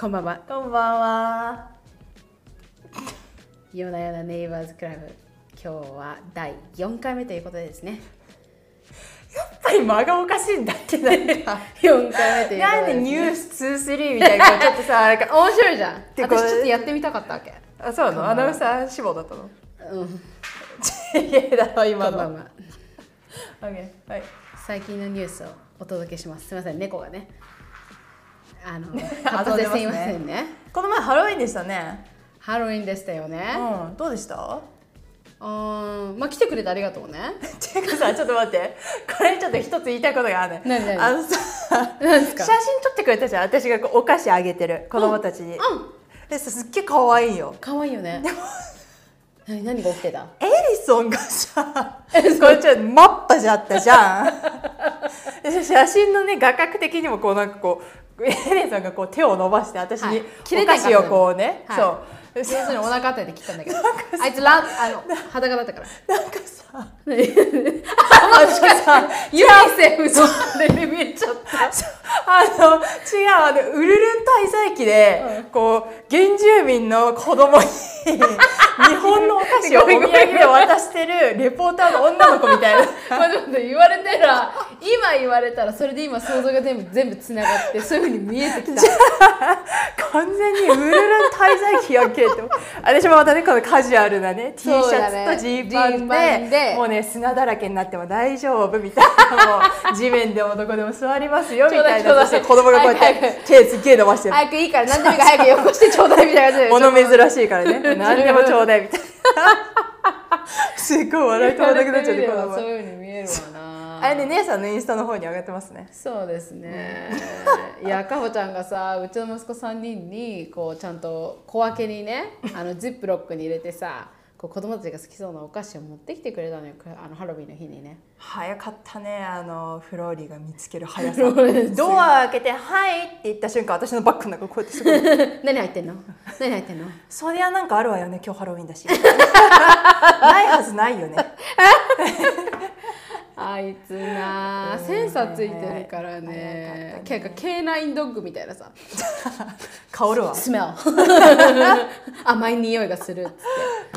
こんばんは。こんばんは。夜な夜なネイバーズクラブ、今日は第4回目ということでですね。やっぱり間がおかしいんだっけど4回目ということで、ね、なんでニュース2-3みたいなちょっとさなんか面白いじゃん。私ちょっとやってみたかったわけ。あ、そうなの。アナウンサー志望だったの。うん。違えだろ今の。こんばんは。Okay、はい。最近のニュースをお届けします。すみません、猫がね。後ですいませんね。この前ハロウィンでしたね。ハロウィンでしたよね。うん、どうでした？まあ来てくれてありがとうね。てかさ、ちょっと待って。これちょっと一つ言いたいことがあるね。何何ですか？写真撮ってくれたじゃん。私がこうお菓子あげてる子供たちに。うん。でさ、すっげえ可愛いよ。可愛いよね。でも何が起きてた？エリソンがさ、これちょっとマッパじゃったじゃん。写真のね、画角的にもこうなんかこう。エレンさんがこう手を伸ばして私にお菓子をこうね、はい、そう要するにお腹あたりで切ったんだけど、あいつ裸だったからなんかさもしかしたらユニセフで見えちゃった。違う、ウルルン滞在期でこう原住民の子供に日本のお菓子をお土産で渡してるレポーターの女の子みたいなまあちょっと言われたら、今言われたらそれで今想像が全部つながって、そういう風に見えてきた。完全にウルルン滞在期やけど私もまたね、このカジュアルなね T シャツとジーパンでもうね、砂だらけになっても大丈夫みたいな、もう地面でもどこでも座りますよみたいな。そして子供がこうやって手すっげえ伸ばしてる。早くいいから何でもいいから早く汚してちょうだいみたいなやつ。物珍しいからね、何でもちょうだいみたいな。すごい笑い止まらなくなっちゃって、そういう風に見えるわな。あれね、姉さんのインスタの方に上げてますね。そうですね。いや、かほちゃんがさ、うちの息子3人にこうちゃんと小分けにね、ジップロックに入れてさ、こう子供たちが好きそうなお菓子を持ってきてくれたのよ、ハロウィンの日にね。早かったね、フローリーが見つける速さ。ドア開けて「はい」って言った瞬間、私のバッグの中こうやってすごい何入ってんの何入ってんの、そりゃなんかあるわよね、今日ハロウィンだしないはずないよねあいつなあ、センサーついてるからね。結構K9ドッグみたいなさ香るわスメル甘い匂いがするっつって。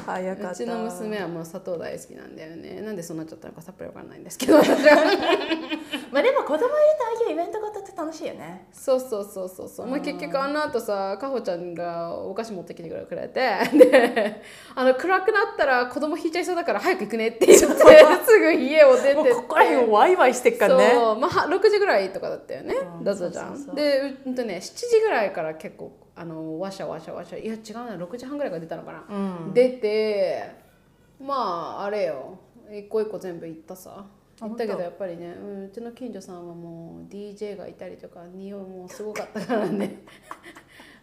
早かった。うちの娘はもう砂糖大好きなんだよね。なんでそうなっちゃったのかさっぱりわかんないんですけどまあでも子供いるとああいうイベントごとって楽しいよね。そうそうそうそうそう。まあ結局あの後さ、かほちゃんがお菓子持ってきてくれて、で暗くなったら子供引いちゃいそうだから早く行くねって言ってすぐ家を出て、ここら辺をワイワイしてっからね。そう、まあ、6時ぐらいとかだったよね、だったじゃん。で、ね、7時ぐらいから結構わしゃわしゃわしゃ、いや違うな、6時半ぐらいから出たのかな、うん、出て、まああれよ、一個一個全部行ったさ。行ったけどやっぱりね、うちの近所さんはもう DJ がいたりとか、匂いもすごかったからね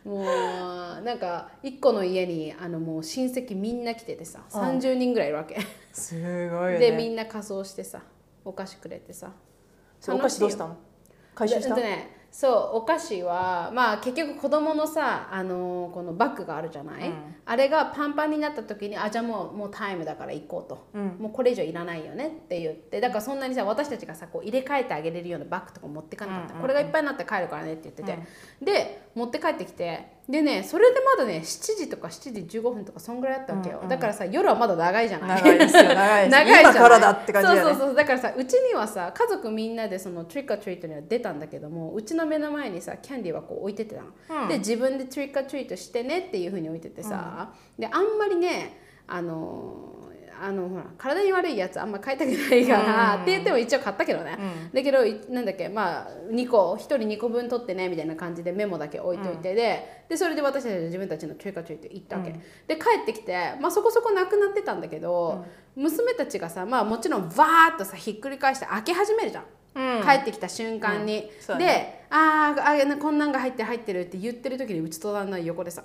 もうなんか1個の家にもう親戚みんな来ててさ、30人ぐらいいるわけ。すごいね。でみんな仮装してさ、お菓子くれてさ。そのお菓子どうしたの？回収した？そう、お菓子はまあ結局子供のさ、このバッグがあるじゃない、うん、あれがパンパンになった時に、あ、じゃあもうタイムだから行こうと、うん、もうこれ以上いらないよねって言って、だからそんなにさ、私たちがさこう入れ替えてあげれるようなバッグとか持ってかなかった、これがいっぱいになって帰るからねって言ってて、うん、で持って帰ってきて、でね、それでまだね7時とか7時15分とかそんぐらいだったわけよ、うん、うん、だからさ、夜はまだ長いじゃない。長いですよ、長いです長い今からだって感じだよね。そうそうそう。だからさ、うちにはさ、家族みんなでそのトリックアトリートには出たんだけども、うちの目の前にさキャンディーはこう置いててたの、うん、で自分でトリックアトリートしてねっていう風に置いててさ、うん、であんまりねほら体に悪いやつあんま買いたくないから、うん、って言っても一応買ったけどね、うん、だけどなんだっけ、まあ2個1人2個分取ってねみたいな感じでメモだけ置いといて、うん、でそれで私たちは自分たちのトリックアトリート行ったわけ、うん、で帰ってきて、まあ、そこそこなくなってたんだけど、うん、娘たちがさ、まあ、もちろんバーッとさひっくり返して開け始めるじゃん、うん、帰ってきた瞬間に、うんね、で「あこんなんが入ってる入ってる」って言ってる時にうちと旦那横でさ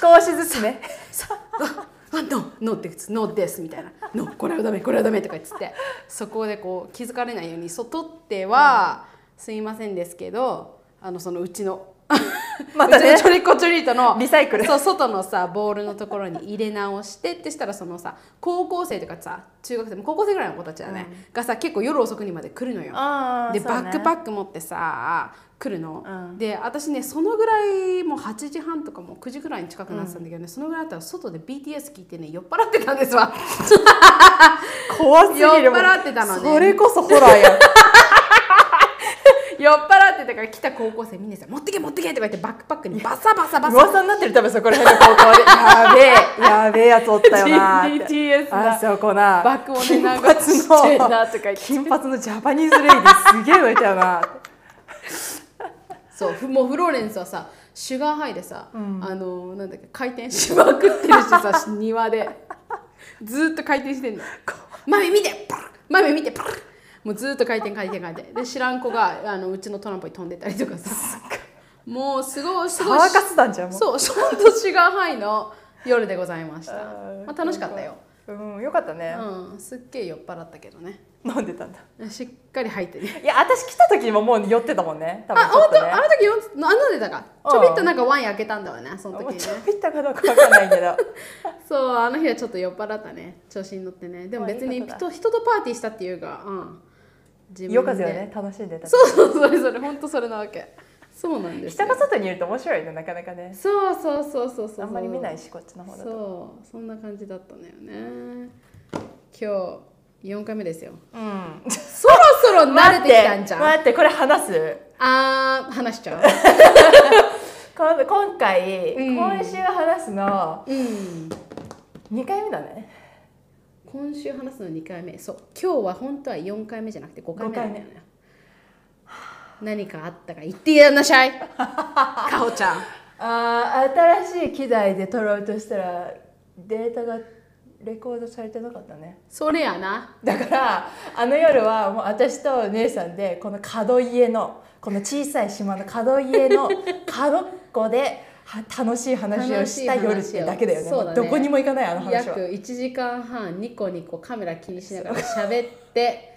少しずつね「ノーです」みたいな「ノーこれはダメこれはダメ」とか言って、そこでこう気づかれないように「取ってはすいませんですけどそのうちのまたね、うちのチョリコチョリートのリサイクル、そう、外のさボールのところに入れ直してってしたら、そのさ高校生とかさ中学生も高校生ぐらいの子たちだね、うん、がさ結構夜遅くにまで来るのよ。で、ね、バックパック持ってさ来るの、うん、で私ねそのぐらいもう8時半とかもう9時ぐらいに近くなってたんだけどね、うん、そのぐらいだったら外で BTS 聴いてね酔っ払ってたんですわ。怖すぎる。酔っ払ってたのね。それこそホラーや。酔っ払ってたから来た高校生みんなさ「持ってけ持ってけ」とか言ってバックパックにバサバサバサ噂になってる、多分そこら辺の高校でやべえやつおったよなーってBTS なあそこな爆音で流してなとか言って金髪のジャパニーズレイディすげえのいたよなってそうもうフローレンスはさシュガーハイでさ、うん、なんだっけ回転しまくってるしさ庭でずっと回転してんの「マミ見てパッマミ見てパッ」もうずっと回転で知らん子がうちのトランポリン飛んでたりとかさもうすごいサーカス団じゃん。そうちょうどシュガーハイの夜でございました。まあ、楽しかったよ。うん、よかったね。うん、すっげえ酔っ払ったけどね。飲んでたんだ。しっかり入ってね。いや、私来た時ももう酔ってたもんね。多分ね、あ、本当、あの時飲んでたか。ちょびっとなんかワイン開けたんだわね、その時ね。ちょびっとかどうかわかんないけど。そう、あの日はちょっと酔っ払ったね。調子に乗ってね。でも別に人とパーティーしたっていうか、うん。夜風をね、楽しんでた。そうそう、それ本当それなわけ。そうなんです。人が外にいると面白いね、なかなかね。そうそうあんまり見ないし、こっちの方だと。そう、そんな感じだったんだよね。今日4回目ですよ。うん。そろそろ慣れてきたんじゃん。待ってこれ話す？話しちゃう。今週話すの、うん、2回目だね。今週話すの2回目。そう、今日は本当は4回目じゃなくて5回目なんだよね。何かあったか言ってやんなしゃい。かほちゃん。新しい機材で撮ろうとしたらデータがレコードされてなかったね。それやな。だからあの夜はもう私と姉さんでこの角家のこの小さい島の角家の角っこで楽しい話をした夜ってだけだよね。どこにも行かないあの話は。約1時間半ニコニコカメラ気にしながら喋って。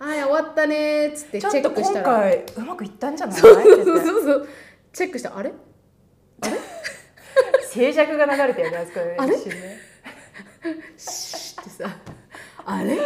はい、終わったねーっつってチェックしたらちょっと今回うまくいったんじゃない？そうチェックしたあれ静寂が流れてるやつこれあれシーってさあれ撮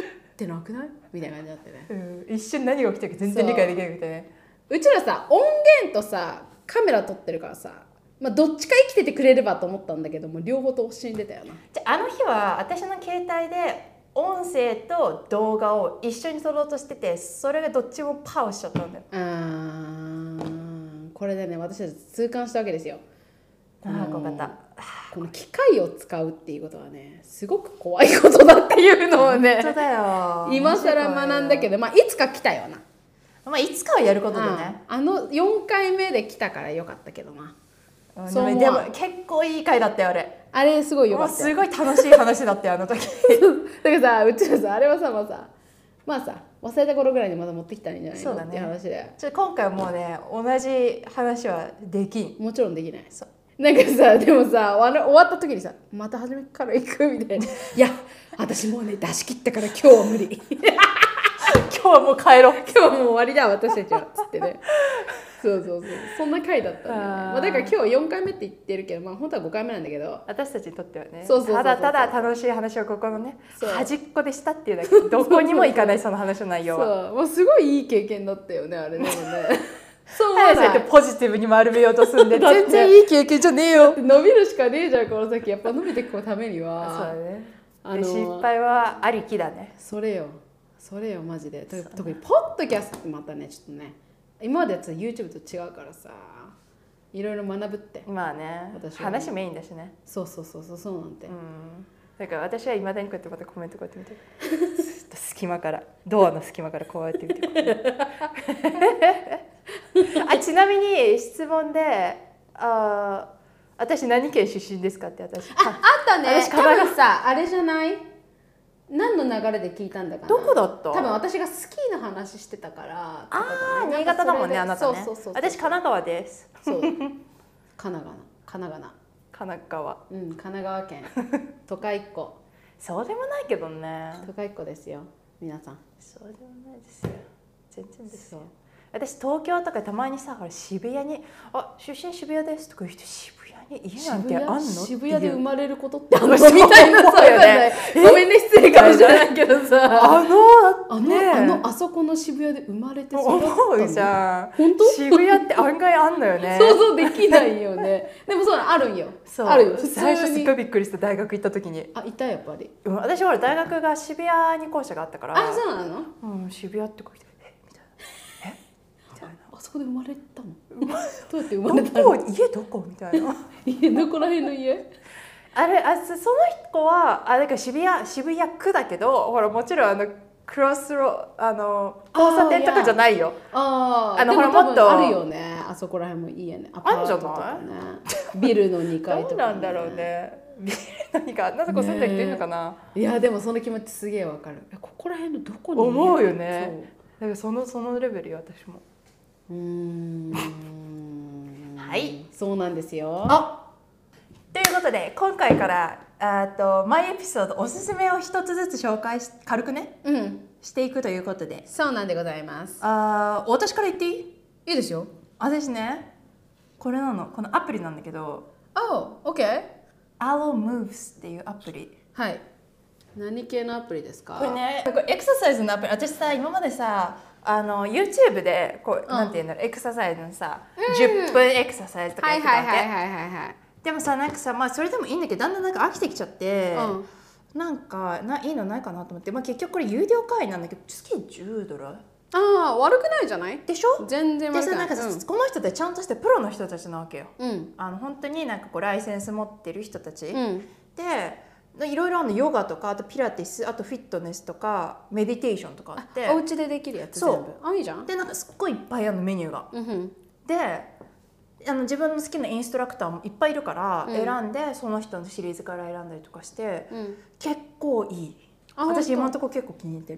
ってなくないみたいな感じだったね。うん、一瞬何が起きてるか全然理解できなくてね。うちらさ音源とさカメラ撮ってるからさ、まあ、どっちか生きててくれればと思ったんだけども両方と死んでたよな。じゃあの日は私の携帯で音声と動画を一緒に撮ろうとしてて、それがどっちもパーしちゃったんだよ。これでね、私たち痛感したわけですよ。怖かった。この機械を使うっていうことはね、すごく怖いことだっていうのをね、本当だよ。今更学んだけど、まあいつか来たよな。まあいつかはやることでね。4回目で来たからよかったけどな。そうでも結構いい回だったよあれ。あれすごい良かった。すごい楽しい話だったよあの時。だからさうちらさあれはさまあさ忘れた頃ぐらいにまた持ってきたらいいんじゃないの、ね、っていう話で。今回はもうね同じ話はできん。もちろんできない。なんかさでもさ終わった時にさまた初めから行くみたいな。いや私もうね出し切ったから今日は無理。今日はもう帰ろう。今日はもう終わりだ私たちはつってね。そうそんな回だったんだよね。まあだから今日4回目って言ってるけど、まあ本当は5回目なんだけど、私たちにとってはね、ただただ楽しい話をここのね端っこでしたっていうだけ、どこにも行かないその話の内容は。そう、もうすごいいい経験だったよねあれでもね。そうやってポジティブに丸めようとするんで全然いい経験じゃねえよ。伸びるしかねえじゃんこの先。やっぱ伸びていくためには。そうだね。失敗はありきだね。それよマジで。特にポッドキャストってまたねちょっとね。今までやつは YouTube と違うからさいろいろ学ぶって。まあね話メインだしね。そうなんて、うん、だから私はいまだにこうやってまたコメントこうやって見てずっと隙間からドアの隙間からこうやって見てあちなみに質問で私何県出身ですかって私あったね私多分さあれじゃない何の流れで聞いたんだかな。どこだった？多分私がスキーの話してたから。新潟だもんねあなたね。そう私神奈川です。そう。神奈川。うん神奈川県都会っ子。そうでもないけどね。都会っ子ですよ皆さん。そうでもないですよ全然ですよ。私東京とかたまにさ、渋谷に「あ、出身渋谷です」とか言う人、渋谷に家なんてあんの？渋谷で生まれることってあの人みたいなさ、ごめんね、失礼かもしれないけどさ、あそこの渋谷で生まれてそう思うじゃん。本当？渋谷って案外あんのよね。想像できないよね。でもそうあるんよ。あるよ。最初すっごいびっくりした、大学行った時に。あ、いたやっぱり。私は大学が渋谷に校舎があったから。あ、そうなの？うん、渋谷って書いて。そこで生まれたの？どうやって生まれたの？家どこみたいな。家どこら辺の家？あれ、あ、その子はあ、だから渋谷区だけど、ほらもちろんクロスロ交差点とかじゃないよ。ほらもっとあるよね。あそこら辺もいいよね。アパートとかね。ビルの2階とか。どうなんだろうね。ビルの2階、なぜこそんなに出るのかな。いやでもその気持ちすげえわかる。ここら辺のどこに？思うよね。だからそのレベルよ、私も。はい、そうなんですよ。ということで今回から毎エピソードおすすめを一つずつ紹介し、軽くね、していくということで。そうなんでございます。私から言っていい？いいですよ。私ね、これなの、このアプリなんだけど。Oh, okay. Allo Moves っていうアプリ。はい。何系のアプリですか？これね、エクササイズのアプリ。私さ、今までさ、YouTube でこう、なんていうの、エクササイズのさ、10分エクササイズとかやってたわけ。でもさ、なんかさ、まあそれでもいいんだけど、だんだんなんか飽きてきちゃって、なんかいいのないかなと思って、まあ結局これ有料会員なんだけど、月$10。ああ、悪くないじゃない？でしょ？全然悪くない。でさ、なんかこの人ってちゃんとしてプロの人たちなわけよ。本当になんかこうライセンス持ってる人たちで。いろいろあるの、ヨガとか、あとピラティス、あとフィットネスとかメディテーションとかあって、お家でできるやつ全部。あ、いいじゃん。でなんかすっごいいっぱいあるの、メニューが。で自分の好きなインストラクターもいっぱいいるから選んで、その人のシリーズから選んだりとかして結構いい。私今のとこ結構気に入って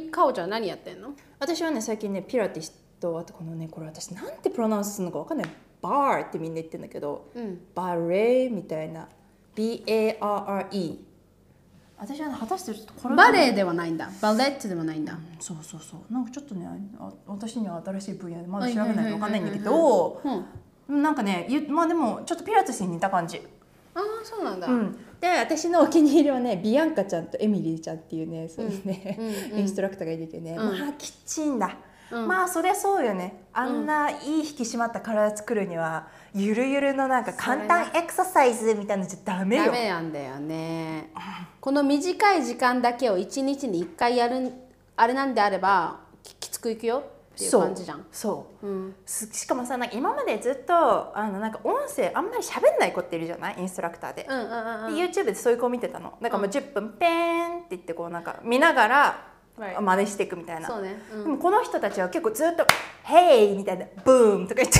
る。かおちゃん何やってんの？私はね、最近ね、ピラティスと、あとこのね、これ私なんてプロナウンスするのかわかんない、バーってみんな言ってんだけど、バレーみたいな。BARRE。 私はね、果たしてちょっとこれバレエではないんだ、バレットでもないんだ。そうそうそう、なんかちょっとね、私には新しい分野でまだ調べないと分かんないんだけど、なんかね、まあでもちょっとピラティスに似た感じ。ああ、そうなんだ。で、私のお気に入りはね、ビアンカちゃんとエミリーちゃんっていうね、そうですね、インストラクターがいるけどね、まあきちんだ。まあそりゃそうよね。あんないい引き締まった体作るには、ゆるゆるのなんか簡単エクササイズみたいなのじゃダメよ。ダメなんだよね。この短い時間だけを1日に1回やるあれなんであれば、きつくいくよっていう感じじゃん。そう。しかもさ、なんか今までずっとなんか音声あんまり喋んない子っているじゃない、インストラクターで。YouTube でそういう子を見てたの。なんかもう10分ペーンって言ってこうなんか見ながら。真似していくみたいな。でもこの人たちは結構ずっと「ヘイ!」みたいな「ブーン!」とか言って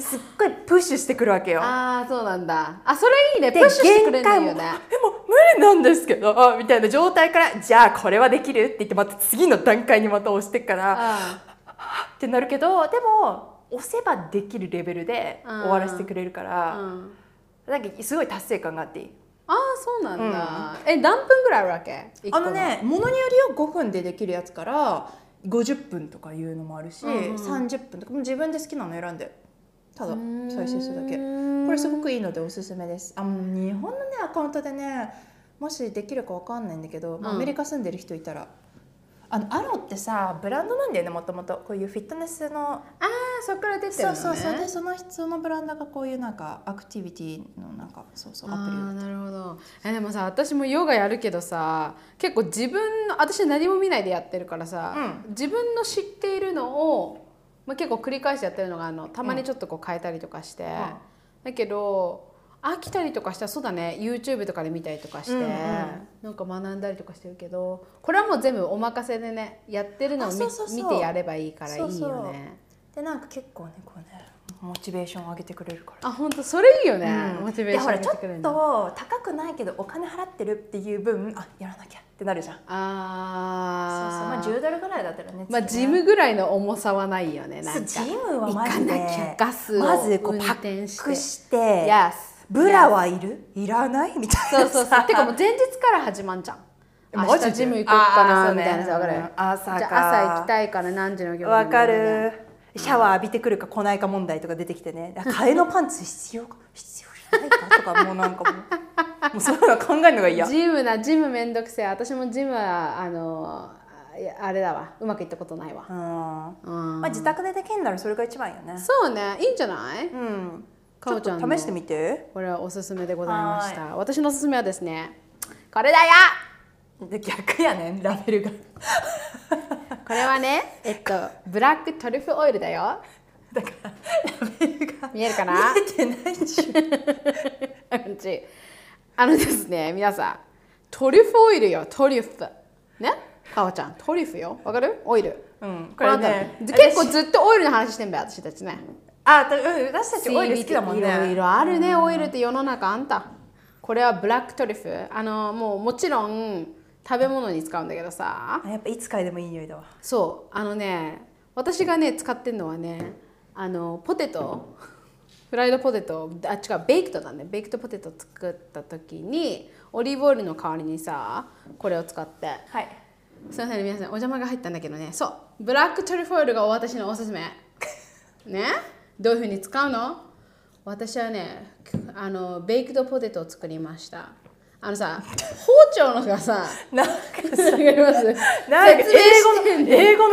すっごいプッシュしてくるわけよ。ああ、そうなんだ。あ、それいいね。プッシュしてくれるんよね。でも無理なんですけどみたいな状態から「じゃあこれはできる?」って言って、また次の段階にまた押してから「ってなるけど、でも押せばできるレベルで終わらせてくれるから、なんかすごい達成感があっていい。ああ、そうなんだ。何分ぐらいあるわけ？ね、ものによりは5分でできるやつから50分とかいうのもあるし、30分とかも自分で好きなの選んでただ再生するだけ。これすごくいいのでおすすめです。日本のね、アカウントでね、もしできるかわかんないんだけど、アメリカ住んでる人いたら、アロってさ、ブランドなんだよね、もともと。こういうフィットネスの、ああ、そっから出てるのね。そうそうそう。で、そのブランドがこういうなんかアクティビティのなんか、そうそう、アプリ。ああ、なるほど。でもさ、私もヨガやるけどさ、結構自分の、私何も見ないでやってるからさ、自分の知っているのを、まあ、結構繰り返しやってるのがたまにちょっとこう変えたりとかして、だけど飽きたりとかしたら、そうだね、 YouTube とかで見たりとかして、なんか学んだりとかしてるけど、これはもう全部お任せでね、やってるのを見てやればいいからいいよね。そうそうで、なんか結構ね、こうね、モチベーションを上げてくれるから。あ、ほんとそれいいよね、モチベーション上げてくれるの。いや、ほら、ちょっと高くないけどお金払ってるっていう分、あ、やらなきゃってなるじゃん。ああ、そうそう、まあ$10ぐらいだったらね、まあジムぐらいの重さはないよね。なんかジムはまずね、ガスを運転して、まずこうパックして、ブラはいる？いらない？みたいな。そうそうそう。てかもう前日から始まんじゃん。明日ジム行こうかなみたいなさ、分かる、ね、朝かじゃ朝行きたいから何時の業務分かる、シャワー浴びてくるか来ないか問題とか出てきてね、替えのパンツ必要か必要じゃないかとかもうなんかもうそういうの考えるのが嫌。ジムめんどくせえ。私もジムはあれだわ、うまくいったことないわ。うん、まあ、自宅でできるならそれが一番よね。そうね、いいんじゃない？うん。かおちゃんのちょっと試してみて。これはおすすめでございました。私のおすすめはですね、これだよ。逆やね、ラベルが。これはね、ブラックトリュフオイルだよ。だからラベルが見えるかな？見えてないでしょ。ですね、皆さん、トリュフオイルよ、トリュフね。かおちゃん、トリュフよ、わかる？オイル、うん、これね、結構ずっとオイルの話してんべ、私たちね。あ、私たちオイル好きだもんね。いろいろあるね、オイルって世の中あんた。これはブラックトリュフ、もうもちろん食べ物に使うんだけどさ、やっぱいつ嗅いでもいい匂いだわ。そう、私がね、使ってんのはね、ポテト、フライドポテト、あ、違う、ベイクトだね。ベイクトポテト作った時にオリーブオイルの代わりにさ、これを使って。はい、すみません、皆さんお邪魔が入ったんだけどね、そう、ブラックトリュフオイルが私のおすすめね。どういうふうに使うの？私はね、ベイクドポテトを作りました。さ、包丁のがさ、なんかさ、英語の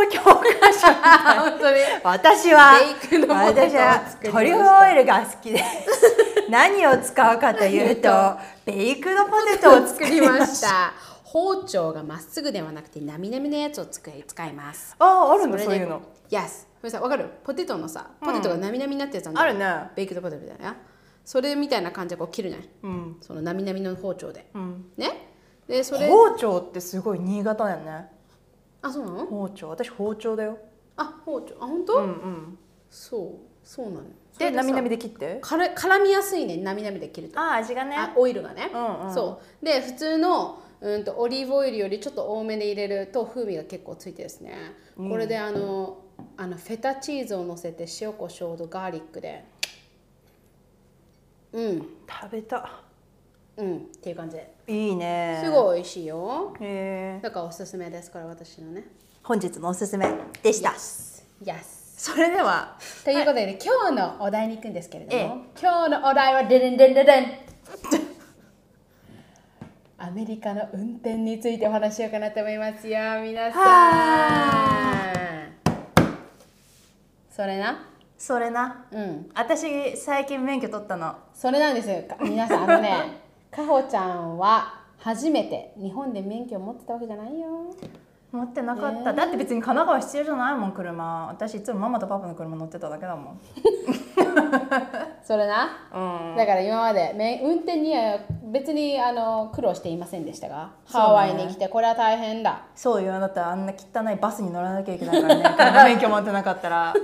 教科書みたいな。本当に私はトリュフオイルが好きです何を使うかというとベイクドポテトを作りました。包丁がまっすぐではなくて、なみなみのやつを使います。あるんだ、そういうの。Yes。これさ、わかる？ポテトのさ、ポテトがなみなみになったやつあるね。ベイクドポテトみたいな。それみたいな感じでこう切るね。そのなみなみの包丁で。ね。で、それ。包丁ってすごい新潟だよね。あ、そうなの？包丁、私包丁だよ。あ、包丁、あ、本当？そうなの。で、なみなみで切って絡みやすいね、なみなみで切ると。あ、味がね。オイルがね。そう。で、普通のオリーブオイルよりちょっと多めで入れると風味が結構ついてですね、これでフェタチーズをのせて塩コショウとガーリックで、食べた、っていう感じで、いいね、すごい美味しいよ。だからおすすめですから、私のね、本日のおすすめでした。それではということで、今日のお題に行くんですけれども、今日のお題はデデンデデンデン、アメリカの運転についてお話ししようかなと思いますよ、皆さん。それな。私最近免許取ったの。それなんですよ、皆さん。かほちゃんは初めて日本で免許を持ってたわけじゃないよ。持ってなかった。だって別に神奈川必要じゃないもん、車。私いつもママとパパの車乗ってただけだもん。それな、だから今まで運転には別に苦労していませんでしたが、ハワイに来てこれは大変だ。そうよ、だってあんな汚いバスに乗らなきゃいけないからね、免許持ってなかったら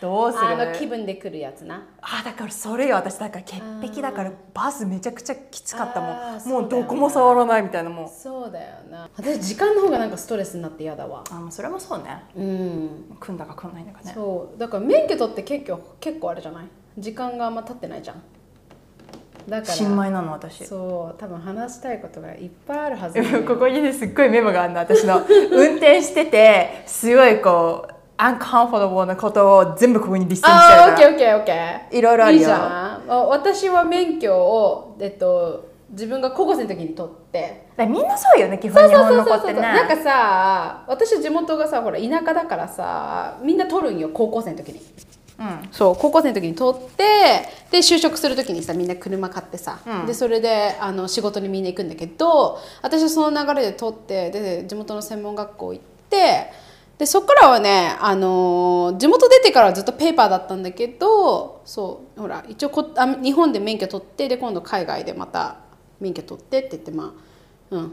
どうする？気分で来るやつな。あ、だからそれよ、私だから潔癖だからバスめちゃくちゃきつかったもん。もうどこも触らないみたいな。もうそうだよな、私時間の方がなんかストレスになって嫌だわ。それもそうね、組んだか組んないんだかね。そうだから免許取って結構あれじゃない、時間があんま経ってないじゃん。だから新米なの、私。そう、多分話したいことがいっぱいあるはず、ね、ここにね、すっごいメモがあるの、私の運転しててすごいこうアンカンフォータブルなことを全部ここにリストにしてるから。オッケーオッケーオッケー、いろいろあるよ。いいじゃん。私は免許を自分が高校生の時に取って、みんなそうよね、基本日本の子ってね。なんかさ、私地元がさ、ほら田舎だからさ、みんな取るんよ、高校生の時に。そう、高校生の時に取って、で就職する時にさ、みんな車買ってさ、でそれで仕事にみんな行くんだけど、私はその流れで取って、で地元の専門学校行って、でそっからはね、地元出てからはずっとペーパーだったんだけど、そうほら一応日本で免許取って、で今度海外でまた免許取ってって言って、まあ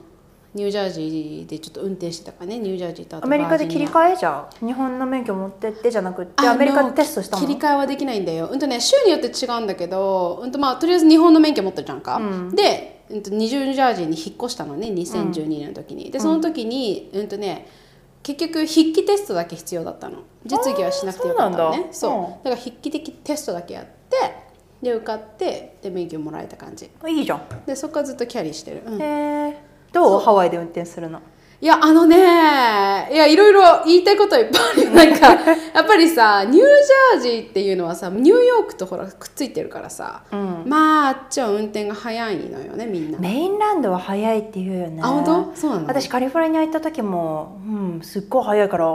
ニュージャージーでちょっと運転してたからね。ニュージャージーとアメリカで切り替えじゃん。日本の免許持ってってじゃなくてアメリカでテストしたの。切り替えはできないんだよ。州によって違うんだけど、まあとりあえず日本の免許持ってるじゃんか。で、ニュージャージーに引っ越したのね、2012年の時に。でその時に結局筆記テストだけ必要だったの。実技はしなくてよかったのね。そう。だから筆記的テストだけやって、で受かって、で免許もらえた感じ。いいじゃん。でそこからずっとキャリーしてる。へえ。どうハワイで運転するの？いや、あのね、いや、いろいろ言いたいこといっぱいあるよ。なんかやっぱりさ、ニュージャージーっていうのはさ、ニューヨークとほらくっついてるからさ、うん、まああっちは運転が早いのよね、みんな。メインランドは早いって言うよね。あ、本当？そうなの？私カリフォルニア行った時も、うん、すっごい早いから。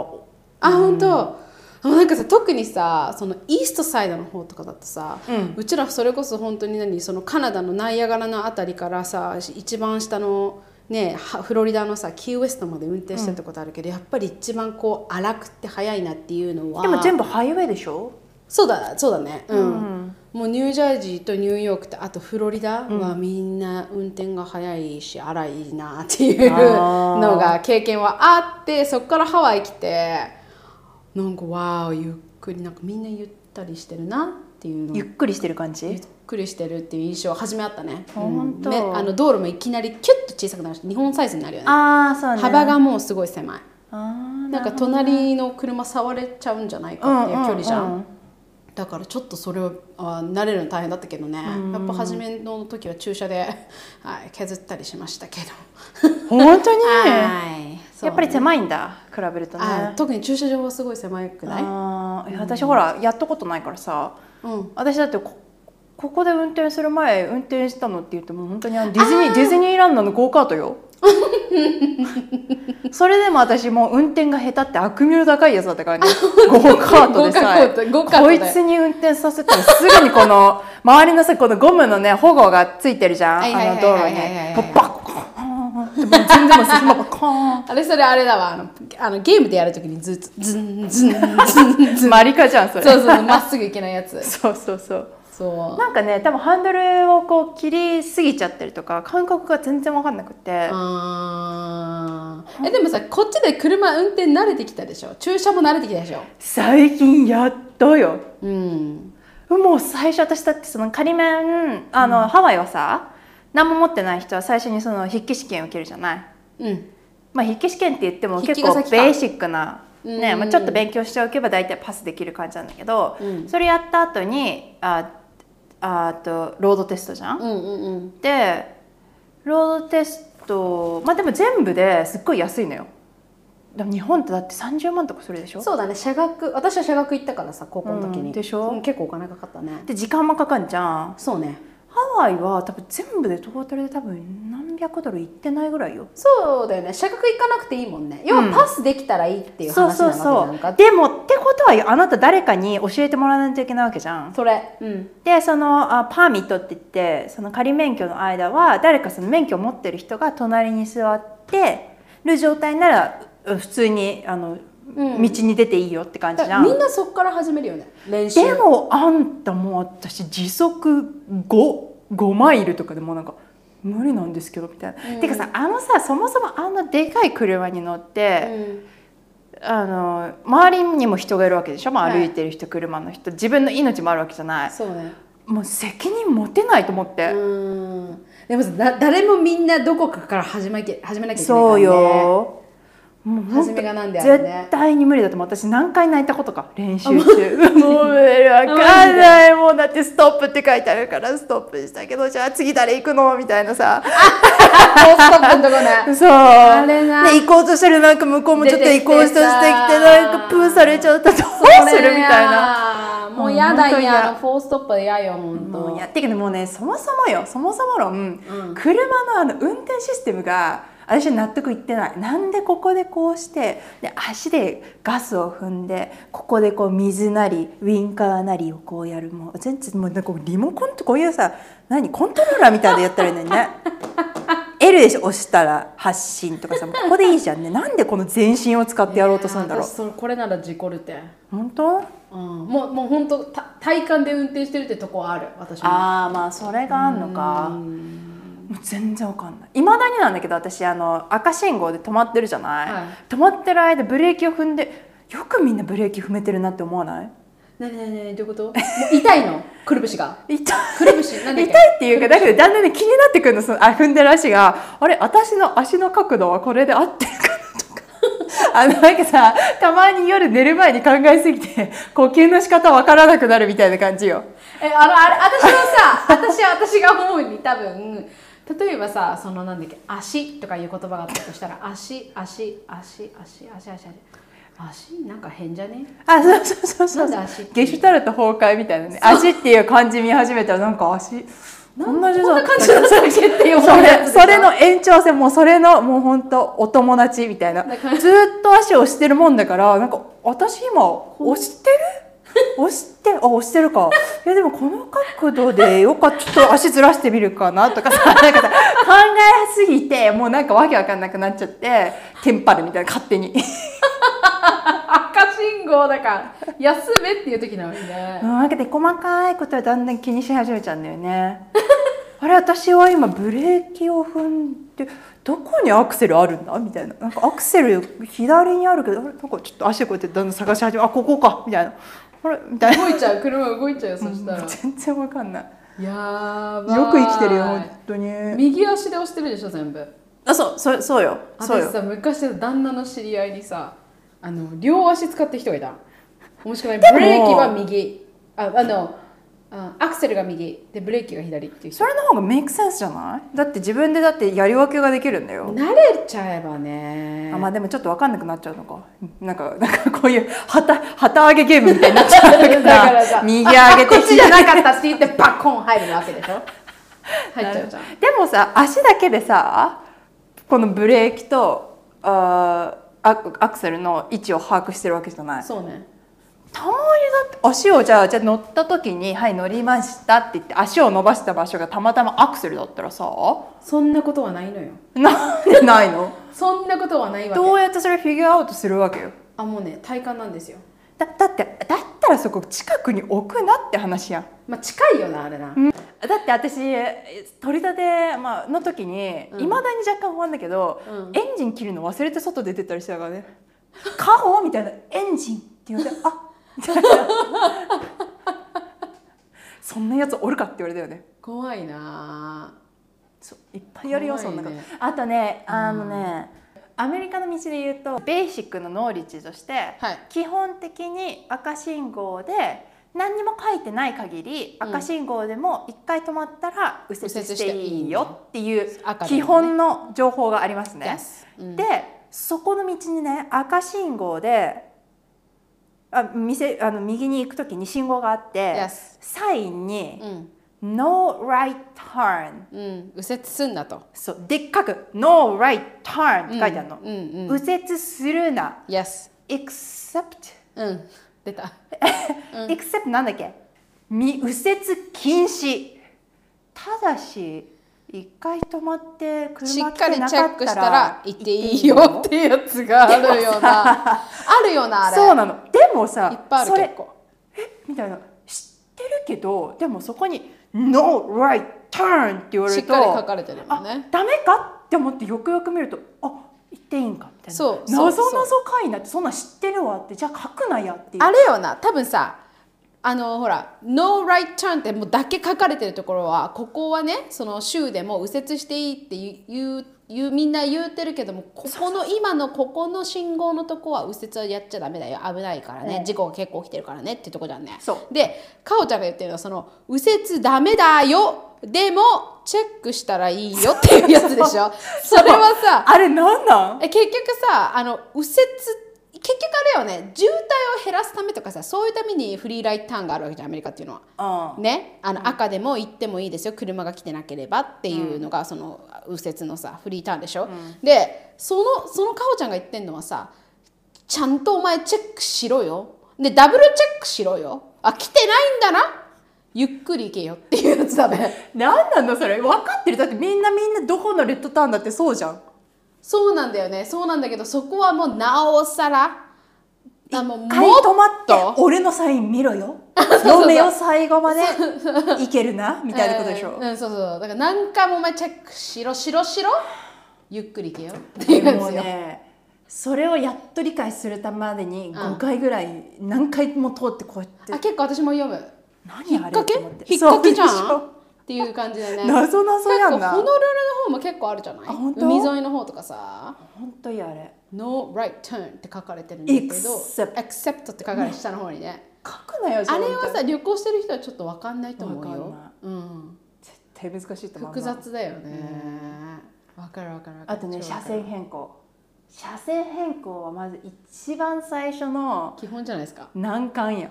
あ、本当。なんかさ、特にさ、そのイーストサイドの方とかだとさ、うん、うちらそれこそ本当に何、そのカナダのナイアガラのあたりからさ、一番下のね、フロリダのさキーウエストまで運転してたことあるけど、うん、やっぱり一番こう荒くて早いなっていうのは。でも全部ハイウェイでしょ？そうだ、そうだね、うん、うん、もうニュージャージーとニューヨークとあとフロリダはみんな運転が早いし荒いなっていうのが経験はあって、そこからハワイ来てなんかわー、ゆっくりなんかみんなゆったりしてるなっていうの。ゆっくりしてる感じ？ゆっくりしてるっていう印象は初めあったね。本当、うん、あの道路もいきなりキュッと小さくなるし、日本サイズになるよね。あ、そうね。幅がもうすごい狭い。あ、なんか隣の車触れちゃうんじゃないかっていう距離じゃん、うんうんうん、だからちょっとそれを慣れるの大変だったけどね、うん、やっぱ初めの時は駐車で、はい、削ったりしましたけど本当に、はい、そうね、やっぱり狭いんだ、比べるとね。特に駐車場はすごい狭くない？あ、いや、私、うん、ほらやったことないからさ、うん、私だってここで運転する前、運転したのって言っても本当にディズニーランドのゴーカートよそれでも私もう運転が下手って悪名高いやつだったからねゴーカートでさ、こいつに運転させたらすぐにこの周りのさ、このゴムのね保護がついてるじゃん、あの道路にバッコーンって全然もう進まばコーンあれ、それあれだわ、あのゲームでやるときにずっとズンズンズンズンマリカじゃんそれ。そうそう、まっすぐ行けないやつ。そうそうそう、なんかね、多分ハンドルをこう切りすぎちゃったりとか感覚が全然分かんなくて。あ、でもさ、こっちで車運転慣れてきたでしょ、駐車も慣れてきたでしょ、最近やっとよ、うん、もう最初私だってその仮免、うん、ハワイはさ、何も持ってない人は最初にその筆記試験を受けるじゃない、うん、まあ筆記試験って言っても結構ベーシックなね、まあ、ちょっと勉強しておけば大体パスできる感じなんだけど、うん、それやった後にロードテストじゃん、うんうんうん、でロードテスト、まあでも全部ですっごい安いのよ。でも日本ってだって30万とかするでしょ。そうだね、社学、私は社学行ったからさ、高校の時に、うん、でしょ、結構お金かかったね。で時間もかかんじゃん。そうね、ハワイは多分全部でトータルで多分何百ドルいってないぐらいよ。そうだよね、社学行かなくていいもんね、要はパスできたらいいっていう話なわけじゃんか、うん、そうそうそう。でもってことはあなた誰かに教えてもらわないといけないわけじゃん、それ、うん、でそのパーミットっていって、その仮免許の間は誰かその免許を持ってる人が隣に座ってる状態なら普通にうん、道に出ていいよって感じじゃん。みんなそこから始めるよね、練習。でもあんたもう、私時速5マイルとかでもなんか無理なんですけどみたいな、うん、てかさ、そもそもあんなでかい車に乗って、うん、周りにも人がいるわけでしょ、まあ、歩いてる人、はい、車の人、自分の命もあるわけじゃない。そうね、もう責任持てないと思って。うん、でもさ、誰もみんなどこかから始めなきゃいけないからね。そうよ、もう初めがなんであるね、絶対に無理だと思う。私何回泣いたことか、練習中もう分かんない、もうだってストップって書いてあるからストップしたけど、じゃあ次誰行くのみたいなさストップのとこね。そう、あれな、で行こうとしてる、なんか向こうもちょっと行こうとしてきて、なんかプーされちゃった、どうするみたいな。もうやだや、フォーストップでやよ、本当。もうやってけど、もうね、そもそも論、うん、車の運転システムが私は納得いってない。なんでここでこうして、で足でガスを踏んで、ここでこう水なりウインカーなりをこうやる、もう全然もうなんかリモコンってこういうさ、何コントローラーみたいでやったらいいのにねL で押したら発進とかさ、ここでいいじゃんねなんでこの全身を使ってやろうとするんだろう。私これなら事故るって本当、うん、もう本当体感で運転してるってとこはある、私も。ああ、まあそれがあんのか。うん、全然わかんない。いまだになんだけど、私赤信号で止まってるじゃない、はい、止まってる間ブレーキを踏んで、よくみんなブレーキ踏めてるなって思わない？なにどういうこと？痛いの？くるぶしが痛いっていうか、だけどだんだん、ね、気になってくるの、その踏んでる足が、あれ私の足の角度はこれで合ってるかなとかなんかさ、たまに夜寝る前に考えすぎて呼吸の仕方わからなくなるみたいな感じよ。私はさ私が思うに、多分例えばさ、そのなんだっけ、足とかいう言葉があったとしたら、足なんか変じゃね？あ、そうゲシュタルト崩壊みたいなね。足っていう漢字見始めたらなんか足。こんな感じだったっけっていうそれの延長線、もうそれのもう本当お友達みたいな。ずっと足を押してるもんだから、なんか私今押してる？押してるか。いやでもこの角度でよかちょっと足ずらしてみるかなとかさ、なんか考えすぎてもうなんかわけわかんなくなっちゃってテンパるみたいな、勝手に。赤信号だから休めっていう時なのにね。なんかで細かいことはだんだん気にし始めちゃうんだよね。あれ私は今ブレーキを踏んでどこにアクセルあるんだみたいな、なんかアクセル左にあるけど、なんかちょっと足こうやってだんだん探し始め、あここかみたいな。動いちゃう、車動いちゃう。そしたら全然わかんない。やばい、よく生きてるよ本当に。右足で押してるでしょ全部。あ、そうよ。私さ、昔旦那の知り合いにさ、両足使って人がいた。面白くない？ブレーキは右、アクセルが右でブレーキが左っていう。それの方がメイクセンスじゃない？だって自分でだってやり分けができるんだよ。慣れちゃえばね。あ、まあでもちょっと分かんなくなっちゃうのか。なんかこういう旗揚げゲームみたいになっちゃうから。だからさ、右上げてこっちじゃなかったって言ってバコン入るわけでしょ。入っちゃうじゃん。でもさ、足だけでさ、このブレーキとアクセルの位置を把握してるわけじゃない。そうね。たまにだって足をじゃあ乗った時に「はい乗りました」って言って足を伸ばした場所がたまたまアクセルだったらさ、そんなことはないのよ。なんでないの？そんなことはないわけ。どうやってそれフィギュアアウトするわけよ。あ、もうね、体感なんですよ。だったらそこ近くに置くなって話やん。まあ近いよなあれな。うん、だって私取り立て、まあ、の時にいま、だに若干不安だけど、エンジン切るの忘れて外出てったりしたからね。カホみたいな、エンジンって言われて、あそんなやつおるかって言われたよね。怖いな。そういっぱいやるよ、ね、そんなこと。あとね、アメリカの道で言うとベーシックのノーリッジとして、はい、基本的に赤信号で何にも書いてない限り、赤信号でも1回止まったら右折していいよっていう基本の情報がありますね。でそこの道にね、赤信号で右に行くときに信号があって、サインに「No right turn」、右折すんなと、そうでっかく「No right turn」って書いてあるの。右折するな。except 出た。except なんだっけ？右折禁止。ただし一回止まって車来てなかったらしっかりチェックしたら行っていいよってやつがあるよな。あれそうなの。でもさ、いっぱいある。結構えみたいな、知ってるけど、でもそこに「No right turn」って言われるとしっかり書かれてるもんね。ダメかって思ってよくよく見ると、あ行っていいんかみたいな。そう謎かいなって、そんなん知ってるわって、じゃあ書くなやっていう。あれよな、多分さ、ほら「No right turn」ってもうだけ書かれてるところは、ここはね、その州でも右折していいってみんな言うてるけども、ここの今のここの信号のとこは右折はやっちゃダメだよ、危ないからね、事故が結構起きてるからねってとこじゃんね。でかほちゃんが言ってるのは、その右折ダメだよでもチェックしたらいいよっていうやつでしょ。それはさ、あれなんなん？結局さ、右折って結局あれよね、渋滞を減らすためとかさ、そういうためにフリーライトターンがあるわけじゃん、アメリカっていうのは。ね、赤でも行ってもいいですよ、車が来てなければっていうのがその右折のさ、フリーターンでしょ。でそのかほちゃんが言ってんのはさ、ちゃんとお前チェックしろよ、でダブルチェックしろよ、あ来てないんだな、ゆっくり行けよっていうやつだね。何なんだそれ。分かってる。だってみんなどこのレッドターンだってそうじゃん。そうなんだよね。そうなんだけど、そこはもうなおさら一回止まって俺のサイン見ろよ、嫁よ最後までいけるなみたいなことでしょ。そうそう、だから何回もお前チェックしろゆっくり行けよっていう感じよ。それをやっと理解するたまでに5回ぐらい、何回も通ってこうやって。あ結構私も読む。何あれって思って、引っ掛けじゃんっていう感じでね。謎やんな。ホノルルの方も結構あるじゃない。海沿いの方とかさ。本当にあれ。No right turn って書かれてるんだけど、except って書かれて下の方にね。書くなよ。あれはさ、旅行してる人はちょっとわかんないと思うよ。絶手難しいと思う。複雑だよね。わかるわかる。あとね、車線変更。車線変更はまず一番最初の基本じゃないですか。難関や。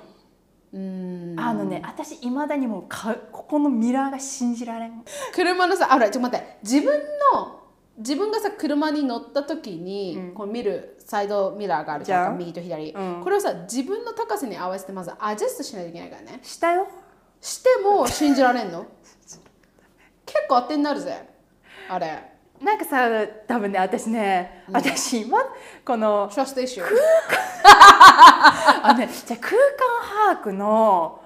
あのね、私いまだにもうここのミラーが信じられん。車のさ、あらちょっと待って、自分がさ車に乗った時に、こう見るサイドミラーがあるじゃん、右と左、これをさ自分の高さに合わせてまずアジェストしないといけないからね。したよ。しても信じられんの？結構当てになるぜあれ。なんかさ、多分ね、私今この空間じゃ空間把握の